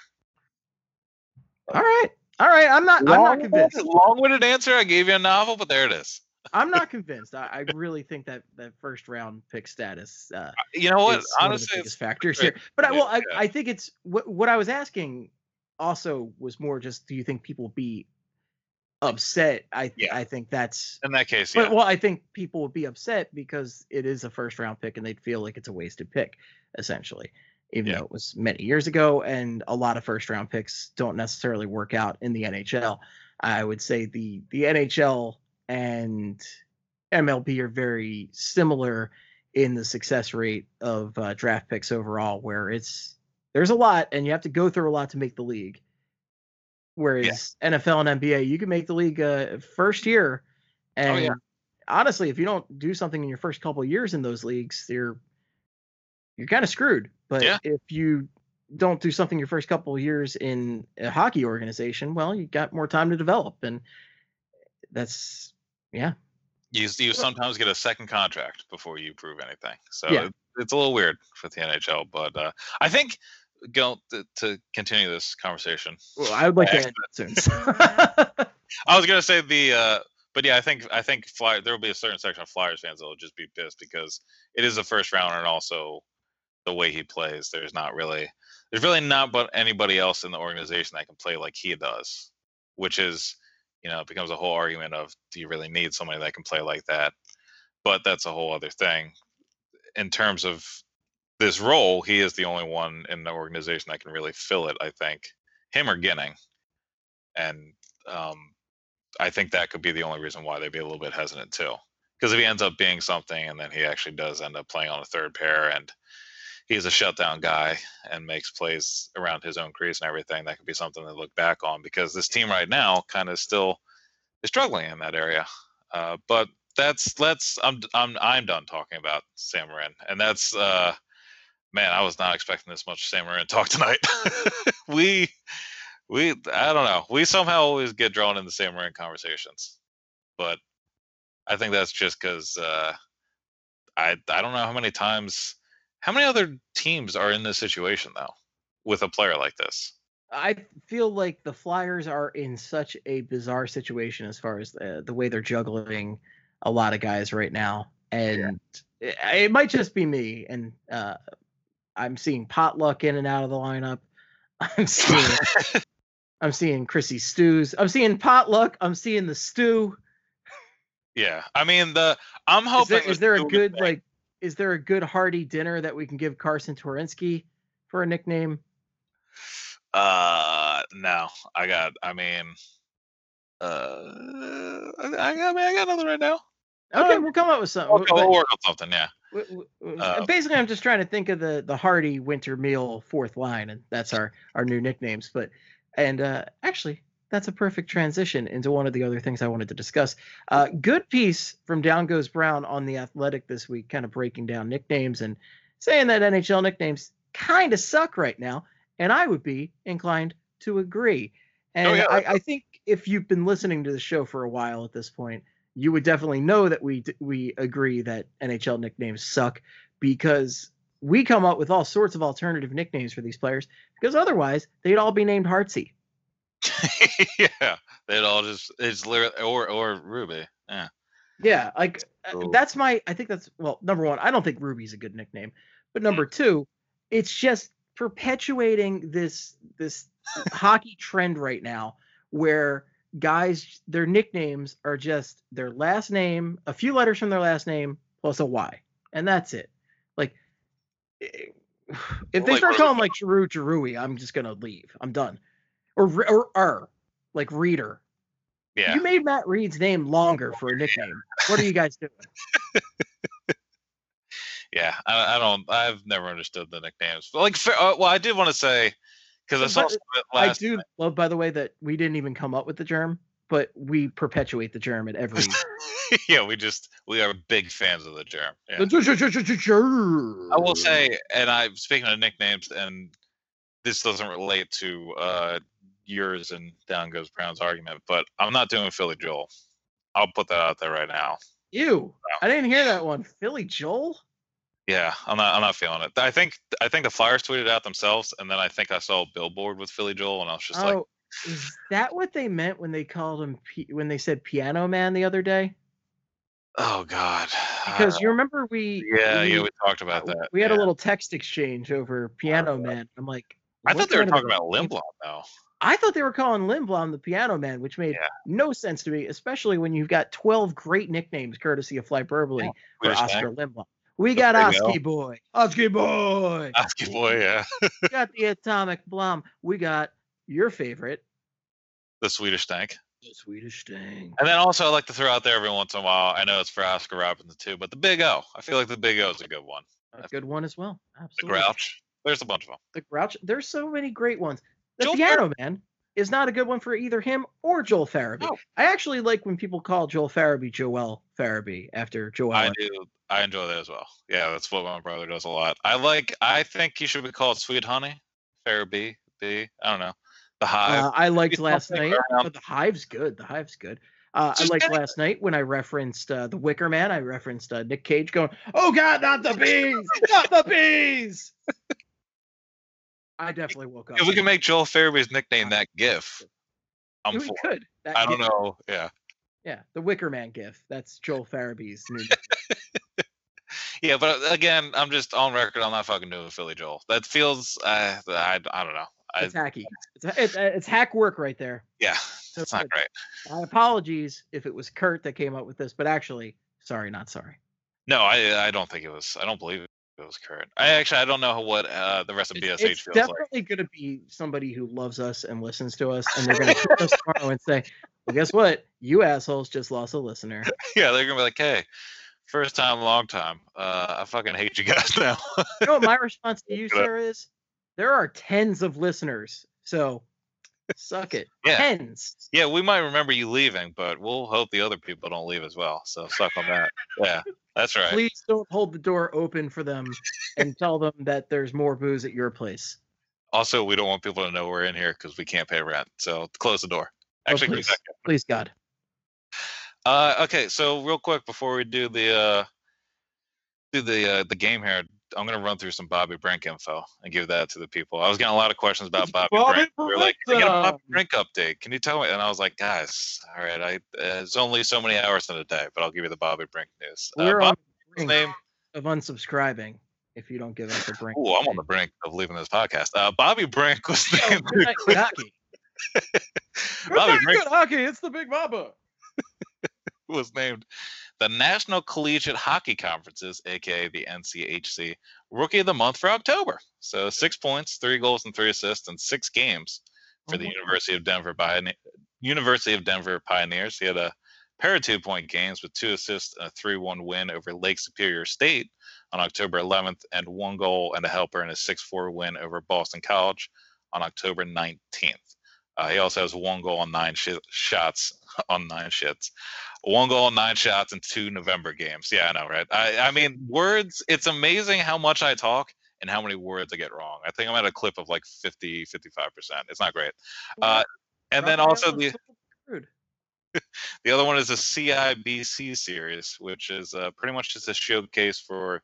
All right. I'm not convinced. Long-winded answer. I gave you a novel, but there it is. I'm not convinced. I really think that first-round pick status. You know what? Honestly, it's factors here. But I think it's what I was asking. Also, was more just, do you think people be upset? I think that's in that case. Yeah. But, well, I think people would be upset because it is a first-round pick, and they'd feel like it's a wasted pick, essentially. Even though it was many years ago, and a lot of first-round picks don't necessarily work out in the NHL. I would say the NHL and MLB are very similar in the success rate of draft picks overall, where there's a lot, and you have to go through a lot to make the league. Whereas NFL and NBA, you can make the league first year, and honestly, if you don't do something in your first couple of years in those leagues, you're kind of screwed. But if you don't do something your first couple of years in a hockey organization, well, you got more time to develop. And that's, You sometimes get a second contract before you prove anything. So it's a little weird for the NHL. But I think, to continue this conversation. Well, I would like to end it soon. I was going to say I think Flyer, there will be a certain section of Flyers fans that will just be pissed because it is a first rounder, and also the way he plays, there's not really there's really not but anybody else in the organization that can play like he does, which is, you know, it becomes a whole argument of, do you really need somebody that can play like that? But that's a whole other thing. In terms of this role, he is the only one in the organization that can really fill it, I think. Him or Ginning. And I think that could be the only reason why they'd be a little bit hesitant too. Because if he ends up being something and then he actually does end up playing on a third pair and he's a shutdown guy and makes plays around his own crease and everything, that could be something to look back on, because this team right now kind of still is struggling in that area. But that's, I'm done talking about Samarin. And that's, man, I was not expecting this much Samarin talk tonight. We I don't know. We somehow always get drawn into Samarin conversations, but I think that's just because I don't know how many other teams are in this situation though with a player like this. I feel like the Flyers are in such a bizarre situation as far as the way they're juggling a lot of guys right now, and it might just be me. And I'm seeing Potluck in and out of the lineup. I'm seeing Chrissy Stews. I'm seeing Potluck. I'm seeing the Stew. Yeah, I mean I'm hoping. Is there a good hearty dinner that we can give Carson Terensky for a nickname? No, I got nothing right now. Okay, we'll come up with something. Okay, we'll work on something. Yeah. Basically, I'm just trying to think of the hearty winter meal fourth line, and that's our new nicknames. But actually, that's a perfect transition into one of the other things I wanted to discuss. Good piece from Down Goes Brown on The Athletic this week, kind of breaking down nicknames and saying that NHL nicknames kind of suck right now, and I would be inclined to agree. And I think if you've been listening to the show for a while at this point, you would definitely know that we agree that NHL nicknames suck, because we come up with all sorts of alternative nicknames for these players, because otherwise they'd all be named Hartsy. Yeah, they'd all just it's literally or Ruby. Yeah, yeah. Like that's my I think that's well. Number one, I don't think Ruby's a good nickname, but number two, it's just perpetuating this hockey trend right now where guys, their nicknames are just their last name, a few letters from their last name plus a Y, and that's it. Like if they start calling like Giroux, I'm just gonna leave. I'm done. Or like Reader. Yeah. You made Matt Reed's name longer for a nickname. What are you guys doing? Yeah, I don't. I've never understood the nicknames. But I did want to say. Because I saw I do love, by the way, that we didn't even come up with the germ, but we perpetuate the germ at every. Yeah, we are big fans of the germ. Yeah. I will say, and I'm speaking of nicknames, and this doesn't relate to yours and Down Goes Brown's argument, but I'm not doing Philly Joel. I'll put that out there right now. Ew! I didn't hear that one. Philly Joel. Yeah, I'm not feeling it. I think the Flyers tweeted out themselves, and then I think I saw a billboard with Philly Joel, and I was just like, "Is that what they meant when they called him when they said Piano Man the other day?" Oh God! Because you remember we talked about that. We had a little text exchange over Piano Man. I'm like, I thought they were talking about Lindblom though. I thought they were calling Lindblom the Piano Man, which made no sense to me, especially when you've got 12 great nicknames courtesy of Flyperbole for Oscar Lindblom. We got Oski Boy. Yeah. We got the Atomic Blom. We got your favorite, the Swedish Tank. And then also, I like to throw out there every once in a while. I know it's for Oscar Robertson too, but the Big O. I feel like the Big O is a good one. A good one as well. Absolutely. The Grouch. There's a bunch of them. The Grouch. There's so many great ones. The Piano Man is not a good one for either him or Joel Farabee. No. I actually like when people call Joel Farabee Joel Farabee after Joel. I do. I enjoy that as well. Yeah, that's what my brother does a lot. I think he should be called Sweet Honey, Farabee, I don't know. The Hive. I liked last night. But the Hive's good. I liked last night when I referenced the Wicker Man. I referenced Nick Cage going, "Oh God, not the bees, not the bees." I definitely woke up. If we can make Joel Farabee's nickname that GIF, I'm for it. I don't know. Yeah. Yeah, the Wicker Man GIF. That's Joel Farabee's new. Yeah, but again, I'm just on record. I'm not fucking doing Philly Joel. That feels, I don't know. It's hacky. It's hack work right there. Yeah, so it's not great. My apologies if it was Kurt that came up with this, but actually, sorry, not sorry. No, I don't think it was. I don't believe it was Kurt. I don't know what the rest of BSH feels like. It's definitely going to be somebody who loves us and listens to us, and they're going to come tomorrow and say, well, guess what? You assholes just lost a listener. Yeah, they're going to be like, hey, first time, long time. I fucking hate you guys now. You know what my response to you, sir, is? There are tens of listeners, so suck it. Yeah. Tens. Yeah, we might remember you leaving, but we'll hope the other people don't leave as well. So suck on that. Yeah, that's right. Please don't hold the door open for them and tell them that there's more booze at your place. Also, we don't want people to know we're in here because we can't pay rent. So close the door. Actually, please, God. Okay, so real quick before we do the game here. I'm going to run through some Bobby Brink info and give that to the people. I was getting a lot of questions about Bobby Brink. We were like, can I get a Bobby Brink update? Can you tell me? And I was like, guys, all right. It's only so many hours in a day, but I'll give you the Bobby Brink news. We're on the brink of unsubscribing if you don't give us the Brink. Oh, I'm on the brink of leaving this podcast. Bobby Brink was named. Hockey. Bobby Brink. Good hockey. It's the Big Baba. Was named the National Collegiate Hockey Conference's, aka the NCHC, Rookie of the Month for October. So 6 points, 3 goals, and 3 assists in 6 games for the University of Denver Pioneers. He had a pair of 2-point games with 2 assists and a 3-1 win over Lake Superior State on October 11th, and 1 goal and a helper in a 6-4 win over Boston College on October 19th. He also has 1 goal on 9 shots on 9 shits. 1 goal on 9 shots in 2 November games. Yeah, I know, right? I mean, words, it's amazing how much I talk and how many words I get wrong. I think I'm at a clip of like 50, 55%. It's not great. And then also the other one is the CIBC series, which is pretty much just a showcase for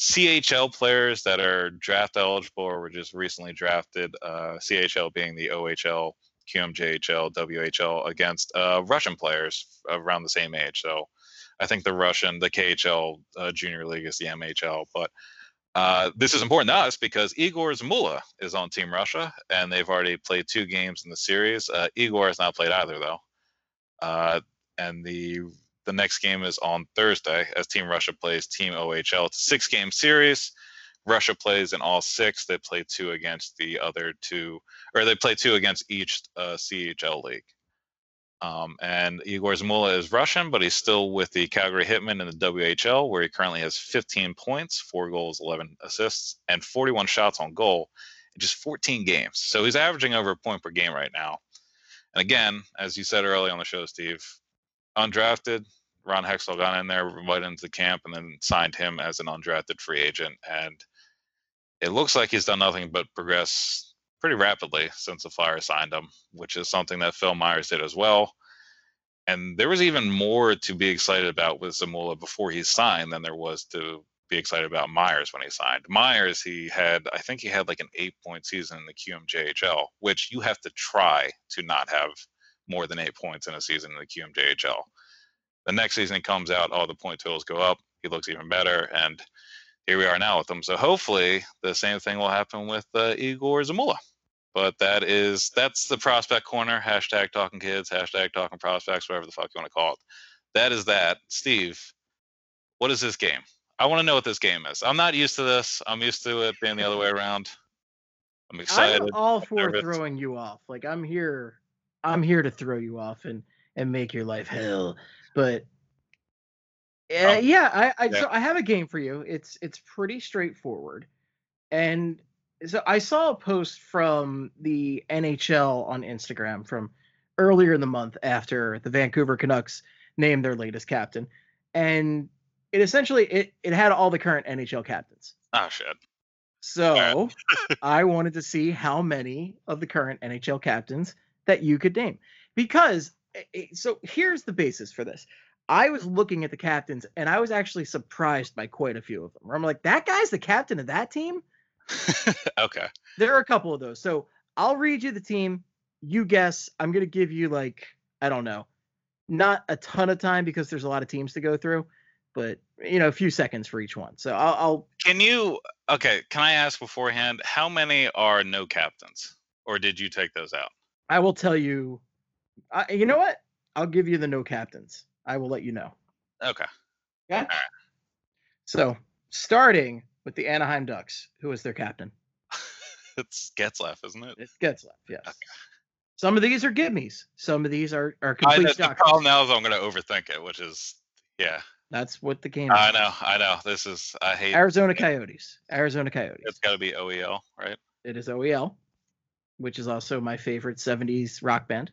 CHL players that are draft eligible or were just recently drafted, CHL being the OHL, QMJHL, WHL, against Russian players around the same age. So I think the KHL Junior League is the MHL. But this is important to us because Igor Zmula is on Team Russia, and they've already played 2 games in the series. Igor has not played either, though. And the next game is on Thursday as Team Russia plays Team OHL. It's a 6-game series. Russia plays in all 6. They play 2 against the other 2, or they play 2 against each CHL league. And Igor Zmula is Russian, but he's still with the Calgary Hitmen in the WHL, where he currently has 15 points, 4 goals, 11 assists, and 41 shots on goal in just 14 games. So he's averaging over a point per game right now. And again, as you said early on the show, Steve, undrafted, Ron Hextall got in there right into the camp and then signed him as an undrafted free agent. And it looks like he's done nothing but progress pretty rapidly since the Flyers signed him, which is something that Phil Myers did as well. And there was even more to be excited about with Zmula before he signed than there was to be excited about Myers when he signed. Myers, he had like an 8-point season in the QMJHL, which you have to try to not have more than 8 points in a season in the QMJHL. The next season he comes out, all the point totals go up. He looks even better, and here we are now with him. So hopefully the same thing will happen with Igor Zmula. But that's the prospect corner. Hashtag talking kids. Hashtag talking prospects. Whatever the fuck you want to call it. That is that. Steve, what is this game? I want to know what this game is. I'm not used to this. I'm used to it being the other way around. I'm excited. I'm all for throwing you off. Like I'm here to throw you off and make your life hell. But So I have a game for you. It's pretty straightforward. And so I saw a post from the NHL on Instagram from earlier in the month after the Vancouver Canucks named their latest captain. And it essentially it had all the current NHL captains. Oh shit. So I wanted to see how many of the current NHL captains that you could name. Because so here's the basis for this. I was looking at the captains, and I was actually surprised by quite a few of them. Where I'm like, that guy's the captain of that team? Okay. There are a couple of those. So I'll read you the team. You guess. I'm going to give you, like, I don't know, not a ton of time because there's a lot of teams to go through. but you know, a few seconds for each one. So I'll Can I ask beforehand, how many are no captains, or did you take those out? I will tell you. You know what? I'll give you the no captains. I will let you know. Okay. Yeah. All right. So starting with the Anaheim Ducks, who is their captain? It's Getzlaf, isn't it? It's Getzlaf. Yes. Okay. Some of these are gimmes. Some of these are complete shockers. The problem now is I'm going to overthink it, which is, yeah. That's what the game is. I know. This is, I hate. Arizona Coyotes. It's got to be OEL, right? It is OEL, which is also my favorite 70s rock band.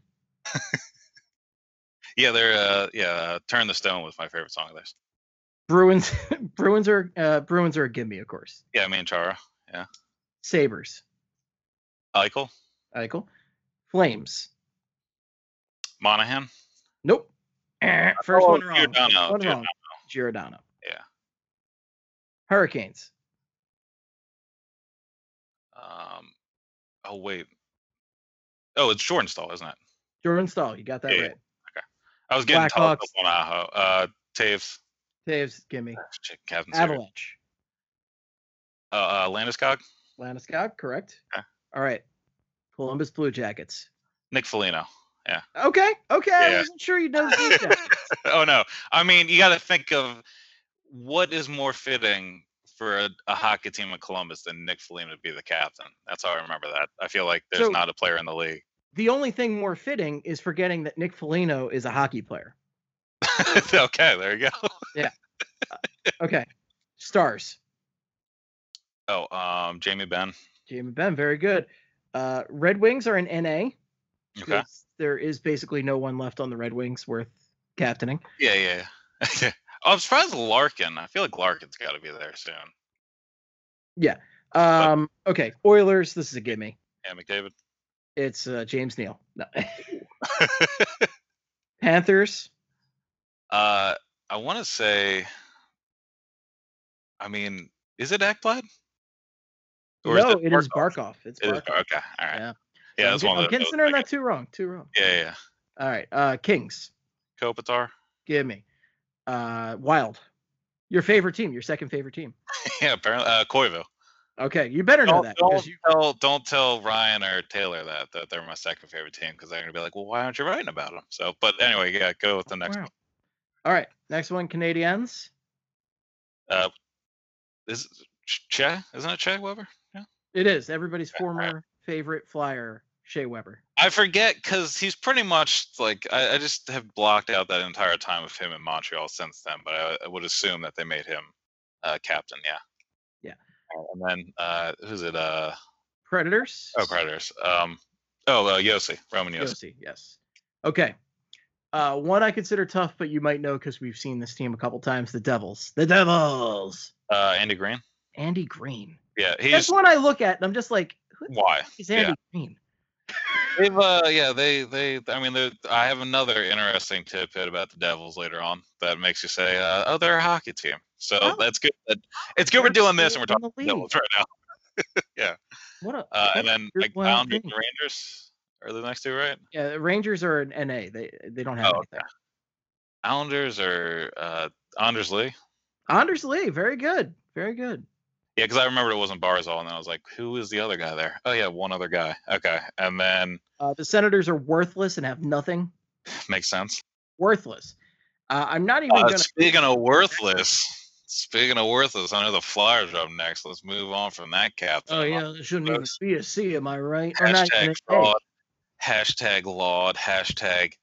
Yeah, they're, Turn the Stone was my favorite song of theirs. Bruins are a gimme, of course. Yeah, Manchara. Yeah. Sabres. Eichel. Flames. Monahan. Nope. First one wrong. Giordano. Giordano. Yeah. Hurricanes. It's Jordan Staal, isn't it? Jordan Staal, you got that right. Okay. I was getting tough on Aho. Taves, gimme. Avalanche. Landeskog, correct. Okay. All right. Columbus Blue Jackets. Nick Foligno. Yeah. Okay. Yeah. I wasn't sure you'd know these guys. Oh, no. I mean, you got to think of what is more fitting for a hockey team in Columbus than Nick Foligno to be the captain. That's how I remember that. I feel like there's not a player in the league. The only thing more fitting is forgetting that Nick Foligno is a hockey player. Okay, there you go. Yeah. Okay. Stars. Oh, Jamie Benn. Very good. Red Wings are in NA. Okay. There is basically no one left on the Red Wings worth captaining. Yeah. I'm surprised Larkin. I feel like Larkin's got to be there soon. Yeah. Okay. Oilers. This is a gimme. Yeah, McDavid. It's James Neal. No. Panthers. I want to say. I mean, is it Ekblad? No, it is Barkov. It's Barkov. Okay, all right. Yeah, that's one of the. I'm considering that too wrong. Yeah. All right. Kings. Kopitar. Give me. Wild. Your favorite team. Your second favorite team. Yeah, apparently Koivu. Okay, you better know that. Don't tell Ryan or Taylor that they're my second favorite team, because they're gonna be like, well, why aren't you writing about them? So, but anyway, yeah, go with the next one. All right, next one, Canadiens. Isn't it Shea Weber? Yeah. It is. Everybody's former favorite Flyer, Shea Weber. I forget because he's pretty much like I just have blocked out that entire time of him in Montreal since then, but I would assume that they made him captain. Yeah. And then who's it? Predators. Oh, Predators. Yossi, Roman Yossi. Yossi, yes. Okay. One I consider tough, but you might know because we've seen this team a couple times. The Devils. Andy Green. Yeah, that's one I look at and I'm just like, why is Andy Green? They've, I have another interesting tidbit about the Devils later on that makes you say, they're a hockey team. So that's good. It's good we're doing this and we're talking the Devils right now. Yeah. And then Boundary and Rangers are the next two, right? Yeah, Rangers are an NA. They don't have anything. Islanders are Anders Lee. Very good. Very good. Yeah, because I remembered it wasn't Barzal, and then I was like, who is the other guy there? Oh, yeah, one other guy. Okay, and then... the Senators are worthless and have nothing. Makes sense. Worthless. I'm not even going to... Speaking of worthless, I know the Flyers are up next. Let's move on from that captain. Oh, yeah, it shouldn't even be a C, am I right? Hashtag fraud. Hashtag laud. Hashtag...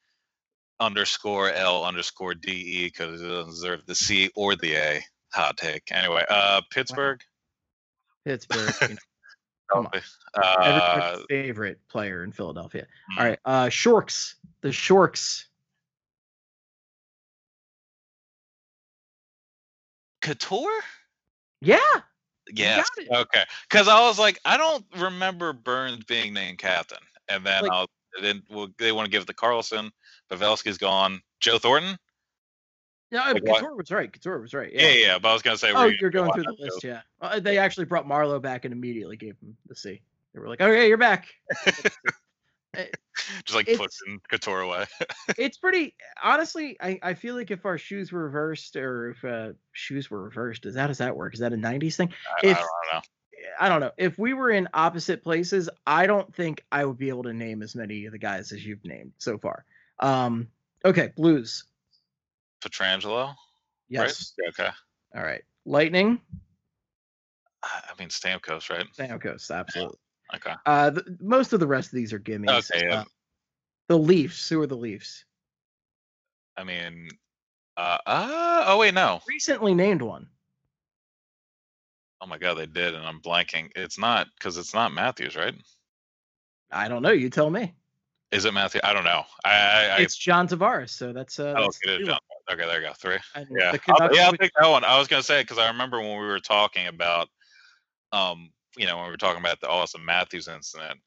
_L_DE because it doesn't deserve the C or the A. Hot take. Anyway, Pittsburgh. You know. Come on. Everybody's favorite player in Philadelphia. All right. Shorks. The Shorks. Couture? Yeah. Yes. Okay. Because I was like, I don't remember Burns being named captain. And then like, they want to give it to Karlsson. Pavelski's gone. Joe Thornton? Yeah, Couture was right. Yeah. But I was going to say... you're going through the list, yeah. Well, they actually brought Marlowe back and immediately gave him the C. They were like, okay, you're back. Just like pushing Couture away. It's pretty, honestly, I feel like if our shoes were reversed, or if shoes were reversed, is how does that work? Is that a 90s thing? I don't know. I don't know. If we were in opposite places, I don't think I would be able to name as many of the guys as you've named so far. Okay, Blues. Pietrangelo? Yes. Right? Okay. All right. Lightning? I mean, Stamkos, right? Stamkos, absolutely. Yeah. Okay. Most of the rest of these are gimmies. Okay. The Leafs. Who are the Leafs? I mean, oh, wait, no. Recently named one. Oh my God, they did, and I'm blanking. It's not, because it's not Matthews, right? I don't know. You tell me. Is it Matthews? I don't know. It's John Tavares, so that's. Okay, John. Okay, there you go. Three. Yeah, I'll pick that one. I was gonna say, because I remember when we were talking about, when we were talking about the Austin Matthews incident.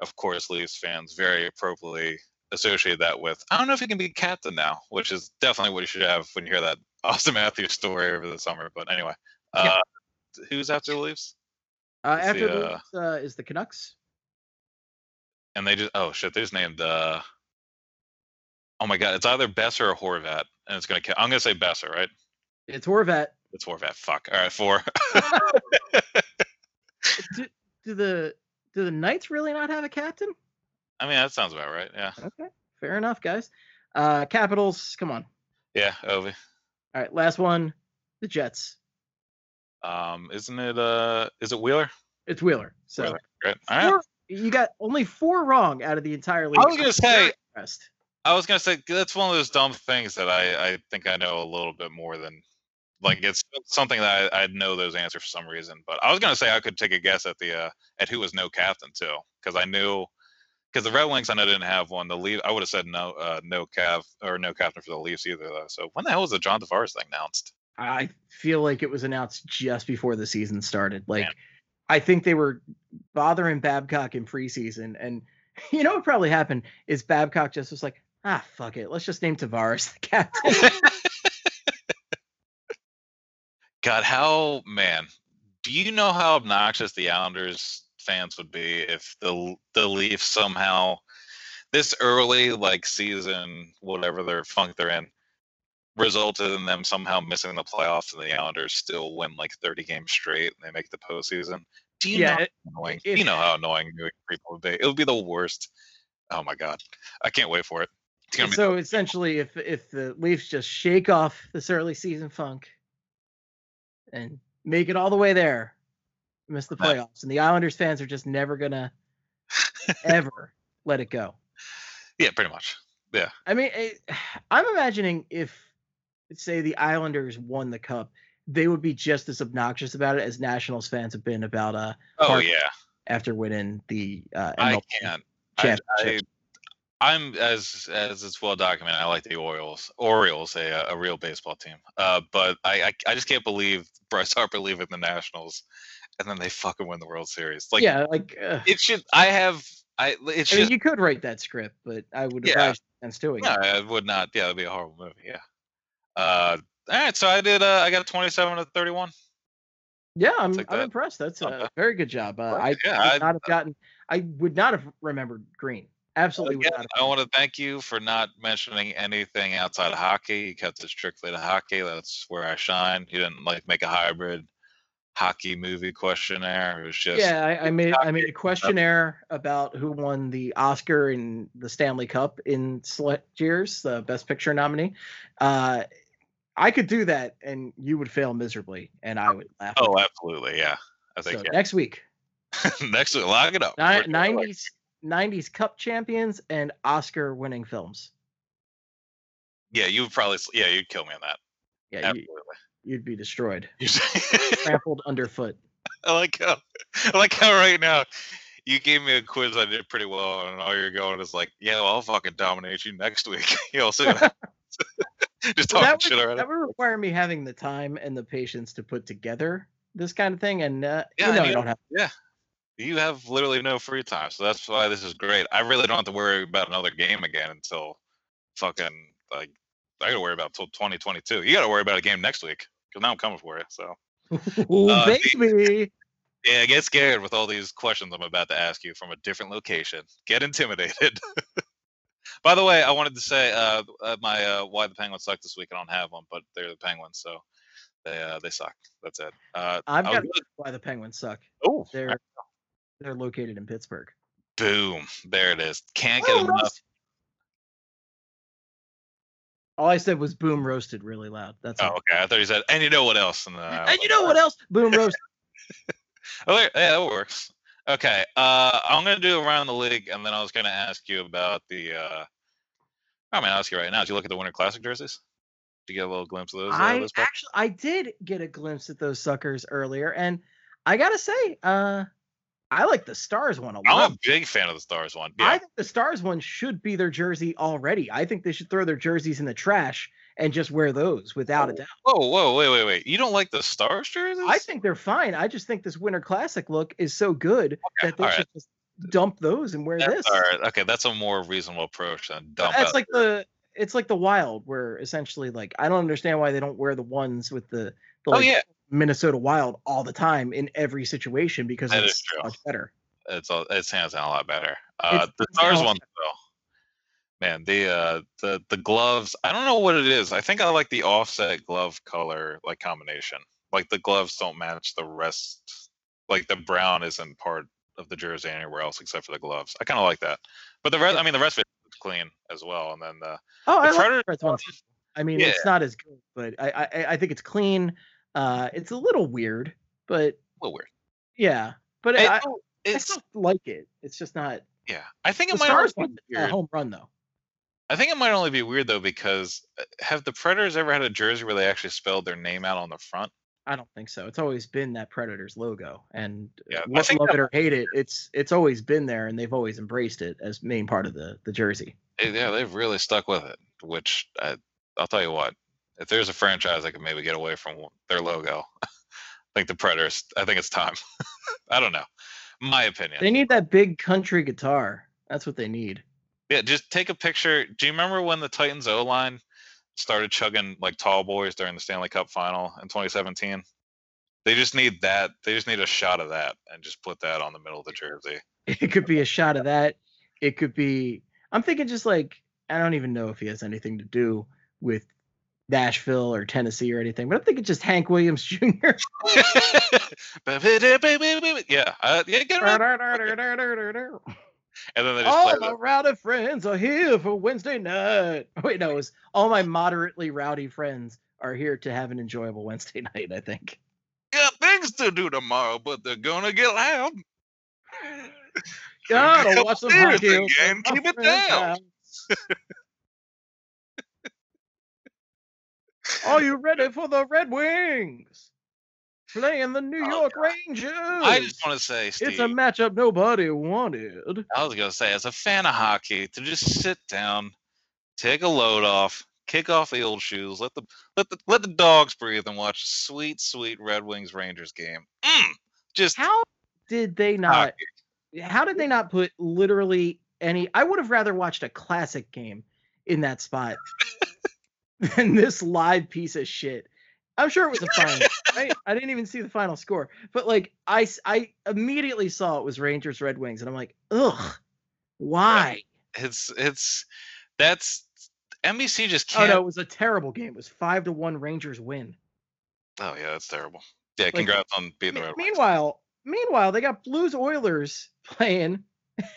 Of course, Leafs fans very appropriately associate that with, I don't know if he can be captain now, which is definitely what you should have when you hear that Austin Matthews story over the summer. But anyway. Yeah. Who's after the Leafs? After the Leafs is the Canucks. And they just, oh shit, they just named oh my God, it's either Besser or Horvat, and it's gonna. I'm gonna say Besser, right? It's Horvat. It's Horvat. Fuck. All right, four. do the Knights really not have a captain? I mean, that sounds about right. Yeah. Okay. Fair enough, guys. Capitals, come on. Yeah, Ovi. All right, last one, the Jets. Isn't it is it Wheeler? It's Wheeler. So Wheeler. Great. All right. You got only four wrong out of the entire league. I was gonna say that's one of those dumb things that I think I know a little bit more than, like, it's something that I know those answers for some reason. But I was gonna say I could take a guess at the at who was no captain too, because I knew, because the Red Wings I know didn't have one. The Leafs, I would have said no captain for the Leafs either though. So when the hell was the John Tavares thing announced? I feel like it was announced just before the season started. Like, man. I think they were bothering Babcock in preseason, and you know what probably happened is Babcock just was like, ah, fuck it, let's just name Tavares the captain. God, do you know how obnoxious the Islanders fans would be if the Leafs somehow this early, like, season, whatever their funk they're in, resulted in them somehow missing the playoffs, and the Islanders still win like 30 games straight, and they make the postseason. Do you know how annoying? You know how annoying people would be. It would be the worst. Oh my God, I can't wait for it. So essentially, if the Leafs just shake off this early season funk and make it all the way there, miss the playoffs, and the Islanders fans are just never gonna ever let it go. Yeah, pretty much. Yeah. I mean, I'm imagining if, say, the Islanders won the Cup, they would be just as obnoxious about it as Nationals fans have been about Hart after winning the MLB championship. I'm as it's well documented, I like the Orioles, a real baseball team, but I just can't believe Bryce Harper leaving the Nationals and then they fucking win the World Series. Like, yeah, like it should. I mean, you could write that script, but I would advise fans doing it. I would not. Yeah, that'd be a horrible movie. Yeah. All right, so I did. I got 27 of 31. Yeah, I'm impressed. That's a very good job. I would not have remembered Green. Absolutely. I want to thank you for not mentioning anything outside of hockey. You kept it strictly to hockey. That's where I shine. You didn't make a hybrid hockey movie questionnaire. It was just I made a questionnaire about who won the Oscar and the Stanley Cup in select years, the Best Picture nominee. I could do that, and you would fail miserably, and I would laugh. Oh, absolutely, yeah. I think so. Yeah. Next week, lock it up. 90s Cup champions and Oscar-winning films. Yeah, you would probably. Yeah, you'd kill me on that. Yeah, absolutely. You'd be destroyed, trampled underfoot. I like how right now you gave me a quiz I did pretty well, and all you're going is like, yeah, well, I'll fucking dominate you next week. You'll see. Just talking shit already. That would require me having the time and the patience to put together this kind of thing, and I don't have. Yeah, you have literally no free time, so that's why this is great. I really don't have to worry about another game again until fucking I gotta worry about until 2022. You gotta worry about a game next week because now I'm coming for you. So, baby. Yeah, I get scared with all these questions I'm about to ask you from a different location. Get intimidated. By the way, I wanted to say my why the Penguins suck this week. I don't have one, but they're the Penguins, so they suck. That's it. I've got why the Penguins suck. Oh, they're located in Pittsburgh. Boom! There it is. Can't get enough. Roasted. All I said was "boom roasted" really loud. That's all. Okay. I thought you said, and you know what else? And you know what else? Boom roasted. Oh, yeah, that works. Okay, I'm going to do around the league, and then I was going to ask you about the – I'm going to ask you right now. Did you look at the Winter Classic jerseys? Did you get a little glimpse of those? I did get a glimpse at those suckers earlier, and I got to say, I like the Stars one a lot. I'm a big fan of the Stars one. Yeah. I think the Stars one should be their jersey already. I think they should throw their jerseys in the trash and just wear those without a doubt. Whoa, wait. You don't like the Stars jerseys? I think they're fine. I just think this Winter Classic look is so good that they should just dump those and wear this. All right. Okay, that's a more reasonable approach than dump. That's like it's like the Wild, where essentially, like, I don't understand why they don't wear the ones with the Minnesota Wild all the time in every situation, because it's much better. It sounds a lot better. The Stars one though. Man, the gloves, I don't know what it is. I think I like the offset glove color, like, combination. Like, the gloves don't match the rest. Like, the brown isn't part of the jersey anywhere else except for the gloves. I kind of like that. But the rest, I mean, the rest of it's clean as well. And then I like the one. I mean, it's not as good, but I think it's clean. It's a little weird, but yeah, but I still like it. It's just not. Yeah, I think it might Stars be a home run though. I think it might only be weird, though, because have the Predators ever had a jersey where they actually spelled their name out on the front? I don't think so. It's always been that Predators logo. And love it or hate it, it's always been there, and they've always embraced it as main part of the jersey. Yeah, they've really stuck with it, which I'll tell you what. If there's a franchise that could maybe get away from their logo, I think the Predators, I think it's time. I don't know. My opinion. They need that big country guitar. That's what they need. Yeah, just take a picture. Do you remember when the Titans O-line started chugging, like, tall boys during the Stanley Cup final in 2017? They just need that. They just need a shot of that and just put that on the middle of the jersey. It could be a shot of that. It could be – I'm thinking just, like, I don't even know if he has anything to do with Nashville or Tennessee or anything, but I'm thinking just Hank Williams Jr. Yeah, get around. And then they just all my rowdy friends are here for Wednesday night. Wait, no, it was all my moderately rowdy friends are here to have an enjoyable Wednesday night, I think. Yeah, things to do tomorrow, but they're gonna get loud. Gotta watch some hockey game. Keep it down. Are you ready for the Red Wings? Playing the New York Rangers. I just want to say, Steve, it's a matchup nobody wanted. I was going to say, as a fan of hockey, to just sit down, take a load off, kick off the old shoes, let the dogs breathe, and watch sweet, sweet Red Wings Rangers game. Just how did they not? Hockey. How did they not put literally any? I would have rather watched a classic game in that spot than this live piece of shit. I'm sure it was a final. Right? I didn't even see the final score. But, like, I immediately saw it was Rangers Red Wings, and I'm like, ugh, why? That's NBC just can't. Oh no, it was a terrible game. It was 5-1 Rangers win. Oh yeah, that's terrible. Yeah, like, congrats on beating the Red Wings. Meanwhile, they got Blues Oilers playing,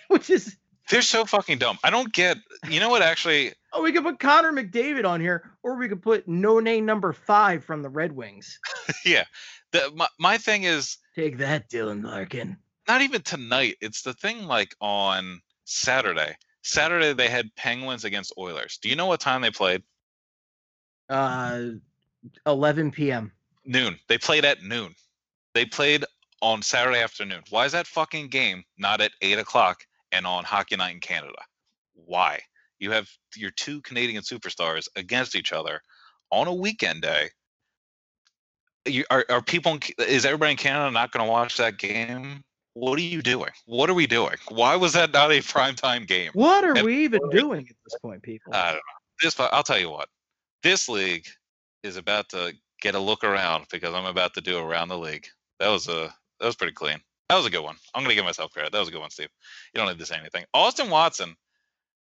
which is they're so fucking dumb. I don't get. You know what? Actually. Oh, we could put Connor McDavid on here, or we could put no-name number 5 from the Red Wings. Yeah. My thing is... Take that, Dylan Larkin. Not even tonight. It's the thing, like, on Saturday. Saturday, they had Penguins against Oilers. Do you know what time they played? 11 p.m. Noon. They played at noon. They played on Saturday afternoon. Why is that fucking game not at 8 o'clock and on Hockey Night in Canada? Why? You have your two Canadian superstars against each other on a weekend day. Is everybody in Canada not going to watch that game? What are you doing? What are we doing? Why was that not a primetime game? What are we even doing at this point, people? I don't know. I'll tell you what. This league is about to get a look around, because I'm about to do around the league. That was a That was pretty clean. That was a good one. I'm going to give myself credit. That was a good one, Steve. You don't need to say anything. Austin Watson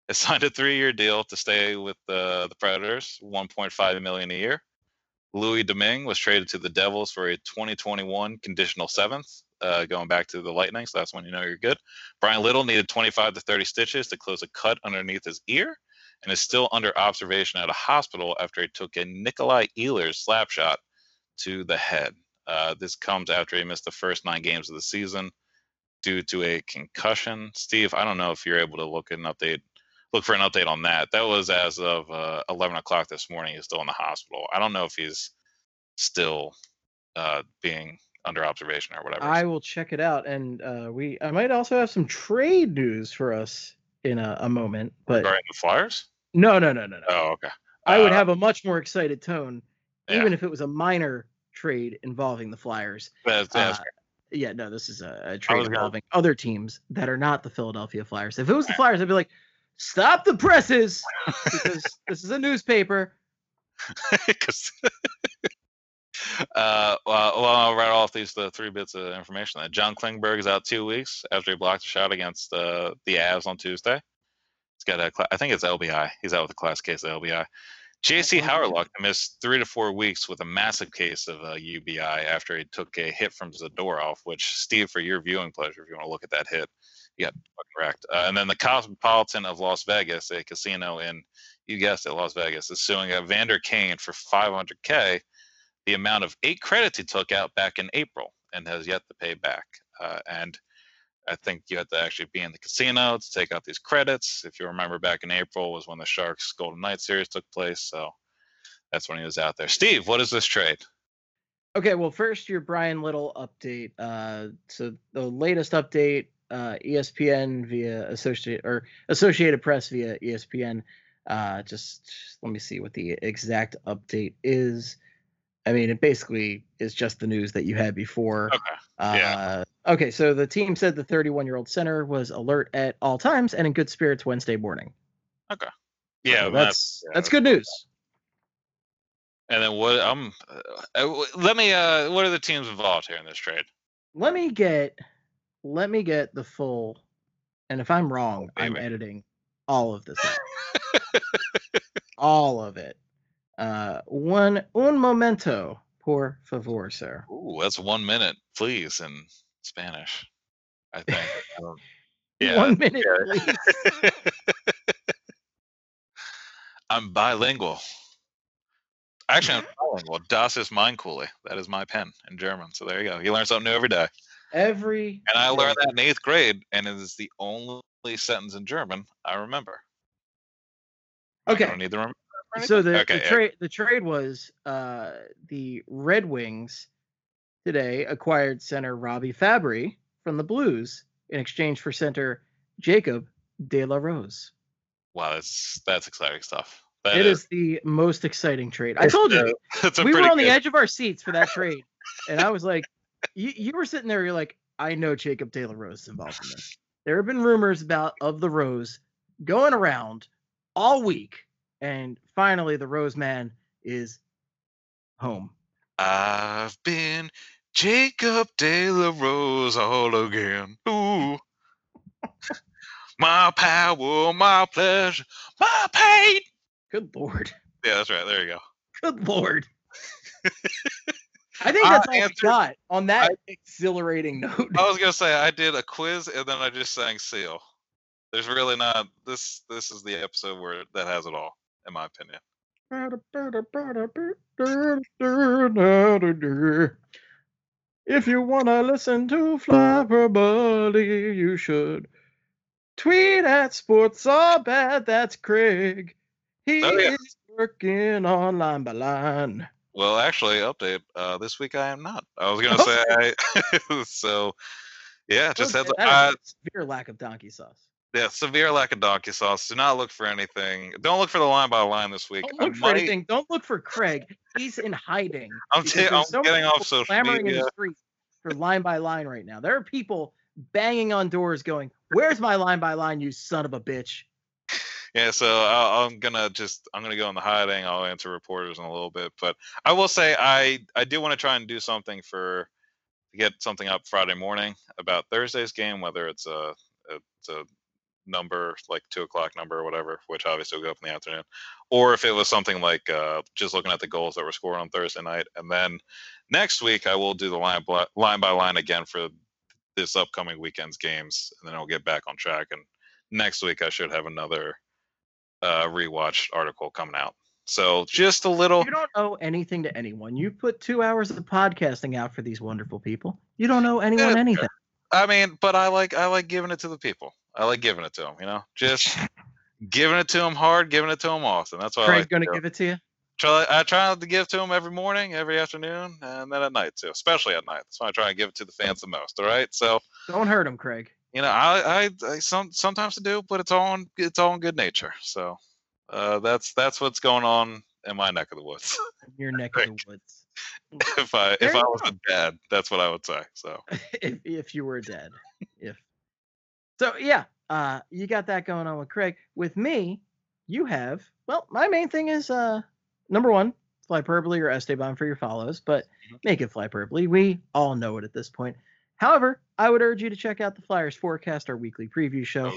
has signed a 3-year deal to stay with the Predators, $1.5 million a year. Louis Domingue was traded to the Devils for a 2021 conditional 7th, going back to the Lightning, so that's when you know you're good. Brian Little needed 25 to 30 stitches to close a cut underneath his ear and is still under observation at a hospital after he took a Nikolai Ehlers slap shot to the head. This comes after he missed the first 9 games of the season due to a concussion. Steve, I don't know if you're able to look for an update on that. That was as of 11 o'clock this morning. He's still in the hospital. I don't know if he's still being under observation or whatever. I will check it out. And I might also have some trade news for us in a moment. But the Flyers? No. Oh, okay. I would have a much more excited tone, even if it was a minor trade involving the Flyers. That's fair. Yeah, no, this is a trade involving other teams that are not the Philadelphia Flyers. If it was the Flyers, I'd be like, stop the presses, because this is a newspaper. Well, I'll write off the 3 bits of information. John Klingberg is out 2 weeks after he blocked a shot against the Avs on Tuesday. He's got I think it's LBI. He's out with a class case of LBI. J.C. Howerluck missed 3 to 4 weeks with a massive case of UBI after he took a hit from Zadorov, which, Steve, for your viewing pleasure, if you want to look at that hit, you got fucking wrecked. And then the Cosmopolitan of Las Vegas, a casino in, you guessed it, Las Vegas, is suing Evander Kane for $500K, the amount of 8 credits he took out back in April and has yet to pay back. And I think you have to actually be in the casino to take out these credits. If you remember, back in April was when the Sharks Golden Knights series took place. So that's when he was out there. Steve, what is this trade? Okay, well, first, your Brian Little update. So the latest update, ESPN via Associated Press via ESPN. Just let me see what the exact update is. I mean, it basically is just the news that you had before. Okay. Okay, so the team said the 31-year-old center was alert at all times and in good spirits Wednesday morning. Okay. Yeah, so that's good news. And then what? Let me. What are the teams involved here in this trade? Let me get the full. And if I'm wrong, I'm editing all of this out. All of it. Un momento, por favor, sir. Ooh, that's 1 minute, please, in Spanish, I think. Yeah. 1 minute, please. I'm bilingual. Actually, I'm bilingual. Das ist mein Kuli. That is my pen in German. So there you go. You learn something new every day. And I learned that in 8th grade, and it is the only sentence in German I remember. Okay. I don't need to remember. So the trade was the Red Wings today acquired center Robbie Fabry from the Blues in exchange for center Jacob De La Rose. Wow, that's exciting stuff. It is the most exciting trade. I told you, we were on the edge of our seats for that trade. And I was like, you were sitting there, you're like, I know Jacob De La Rose is involved in this. There have been rumors of the Rose going around all week. And finally, the Rose Man is home. I've been Jacob De La Rose all again. Ooh. My power, my pleasure, my pain. Good Lord. Yeah, that's right. There you go. Good Lord. I think that's all we got on that exhilarating note. I was going to say, I did a quiz, and then I just sang Seal. There's really not – this is the episode where that has it all. In my opinion. If you want to listen to Flyperbole, you should tweet at Sports All Bad. That's Craig. He is working on line by line. Well, actually, update. This week I am not. I was going to say, so, yeah, just had a severe lack of donkey sauce. Yeah, severe lack of donkey sauce. Do not look for anything. Don't look for the line by line this week. Don't look for anything. Don't look for Craig. He's in hiding. I'm getting off social media. Clamoring in the street for line by line right now. There are people banging on doors going, "Where's my line by line, you son of a bitch?" Yeah, so I'm gonna go in the hiding. I'll answer reporters in a little bit, but I will say I do want to try and do something for to get something up Friday morning about Thursday's game, whether it's a number like 2 o'clock number or whatever, which obviously will go up in the afternoon, or if it was something like just looking at the goals that were scored on Thursday night. And then next week I will do the line by line again for this upcoming weekend's games, and then I'll get back on track. And next week I should have another rewatched article coming out. So just a little. You don't owe anything to anyone. You put 2 hours of podcasting out for these wonderful people. You don't owe anyone anything. I mean, but I like giving it to the people. I like giving it to them, you know, just giving it to them hard, giving it to them often. That's why Craig's going to give it to you. I try to give to them every morning, every afternoon, and then at night too, especially at night. That's why I try and give it to the fans the most. All right. So don't hurt them, Craig. You know, I sometimes I do, but it's all in good nature. So that's what's going on in my neck of the woods. Your neck of the woods. If I was a dad, that's what I would say. So if you were a dad, So, yeah, you got that going on with Craig. With me, you have, well, my main thing is, number one, Flyperbole or Esteban for your follows, but make it Flyperbole. We all know it at this point. However, I would urge you to check out the Flyers Forecast, our weekly preview show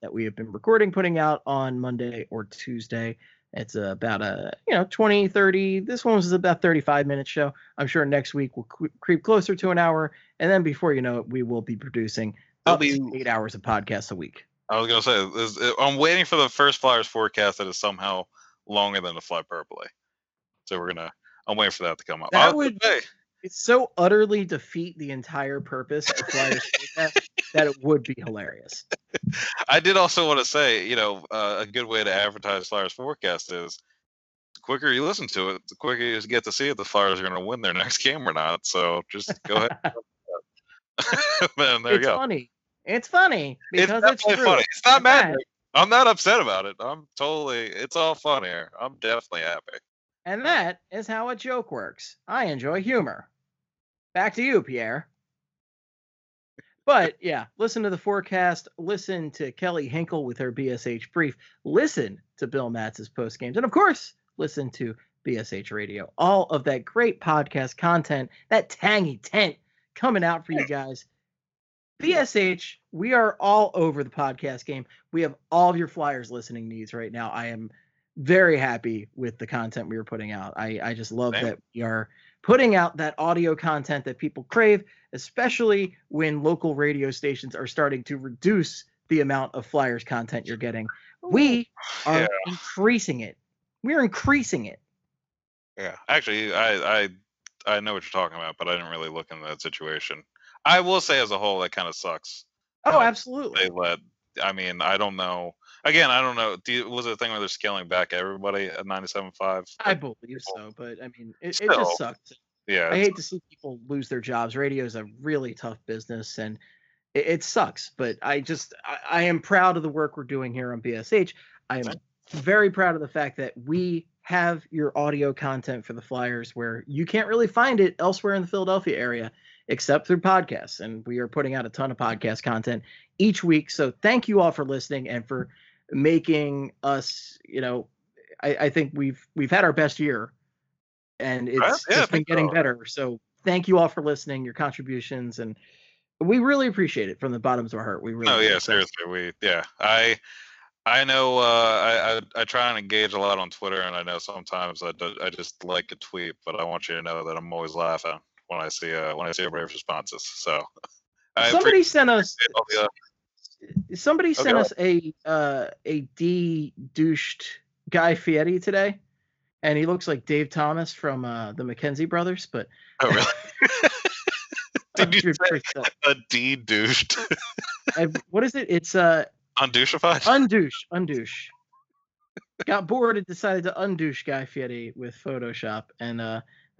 that we have been recording, putting out on Monday or Tuesday. It's about 20, 30. This one was about 35-minute show. I'm sure next week we'll creep closer to an hour, and then before you know it, we will be producing I'll be 8 hours of podcasts a week. I was going to say, I'm waiting for the first Flyers Forecast that is somehow longer than the Flyperbole. So I'm waiting for that to come up. It's so utterly defeat the entire purpose of Flyers Forecast that it would be hilarious. I did also want to say, a good way to advertise Flyers Forecast is the quicker you listen to it, the quicker you get to see if the Flyers are going to win their next game or not. So just go ahead. Man, there you go. It's funny because it's true. Funny. It's not mad. I'm not upset about it. It's all fun here. I'm definitely happy. And that is how a joke works. I enjoy humor. Back to you, Pierre. But yeah, listen to the forecast. Listen to Kelly Hinkle with her BSH brief. Listen to Bill Matz's post games, and of course, listen to BSH Radio. All of that great podcast content. That tangy tent. Coming out for you guys. BSH, we are all over the podcast game. We have all of your Flyers listening needs right now. I am very happy with the content we are putting out. I just love that we are putting out that audio content that people crave, especially when local radio stations are starting to reduce the amount of Flyers content you're getting. We are increasing it. We're increasing it. Yeah, actually, I know what you're talking about, but I didn't really look into that situation. I will say, as a whole, that kind of sucks. Oh, absolutely. I don't know. Again, I don't know. Was it a thing where they're scaling back everybody at 97.5? I believe so, but it just sucks. Yeah, I hate to see people lose their jobs. Radio is a really tough business, and it sucks. But I am proud of the work we're doing here on BSH. I am very proud of the fact that we have your audio content for the Flyers where you can't really find it elsewhere in the Philadelphia area except through podcasts. And we are putting out a ton of podcast content each week. So thank you all for listening and for making us, I think we've had our best year and it's been getting better. So thank you all for listening, your contributions, and we really appreciate it from the bottoms of our heart. We really seriously. I know I try and engage a lot on Twitter, and I know sometimes I just like a tweet, but I want you to know that I'm always laughing when I see everybody's responses. So somebody sent us a de-douched Guy Fieri today, and he looks like Dave Thomas from the McKenzie Brothers. But oh really? Did you say a de-douched? What is it? It's Undouchified? Undouche. Got bored and decided to undouche Guy Fieri with Photoshop, and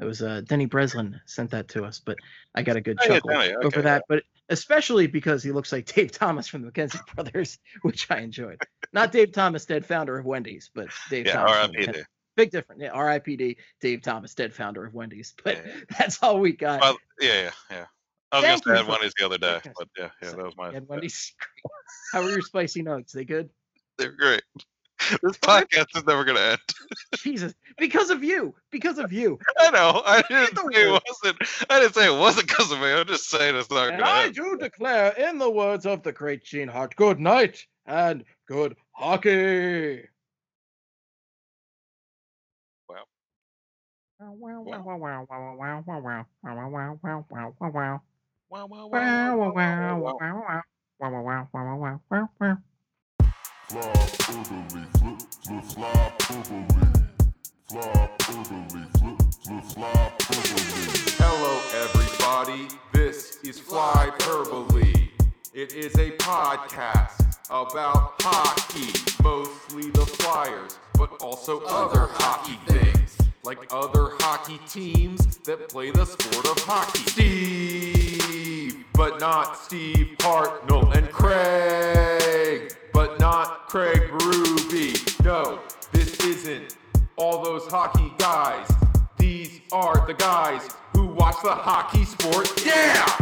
it was Denny Breslin sent that to us, but I got a good chuckle over that. But especially because he looks like Dave Thomas from the McKenzie Brothers, which I enjoyed. Not Dave Thomas, dead founder of Wendy's, but Dave Thomas. R.I.P.D. Big difference. Yeah, R.I.P.D. Dave Thomas, dead founder of Wendy's. But that's all we got. Well, yeah. I was going to add Wendy's the other day, but yeah, that was my. How were your spicy nugs? They good? They're great. This podcast is never going to end. Jesus. Because of you. Because of you. I know. I didn't say it wasn't because of me. I'm just saying it's not going to end. I do declare, in the words of the great Shane Hart, good night and good hockey. Wow. Wow, wow, wow, wow, wow, wow, wow, wow, wow, wow, wow, wow, wow. Wow, wow, wow, wow, wow, wow, wow, wow, wow, wow, wow. Hello, everybody. This is Flyperbole. It is a podcast about hockey, mostly the Flyers, but also other hockey things, like other hockey teams that play the sport of hockey. Steve, but not Steve Hartnell, and Craig, but not Craig Ruby. No, this isn't all those hockey guys. These are the guys who watch the hockey sport. Yeah!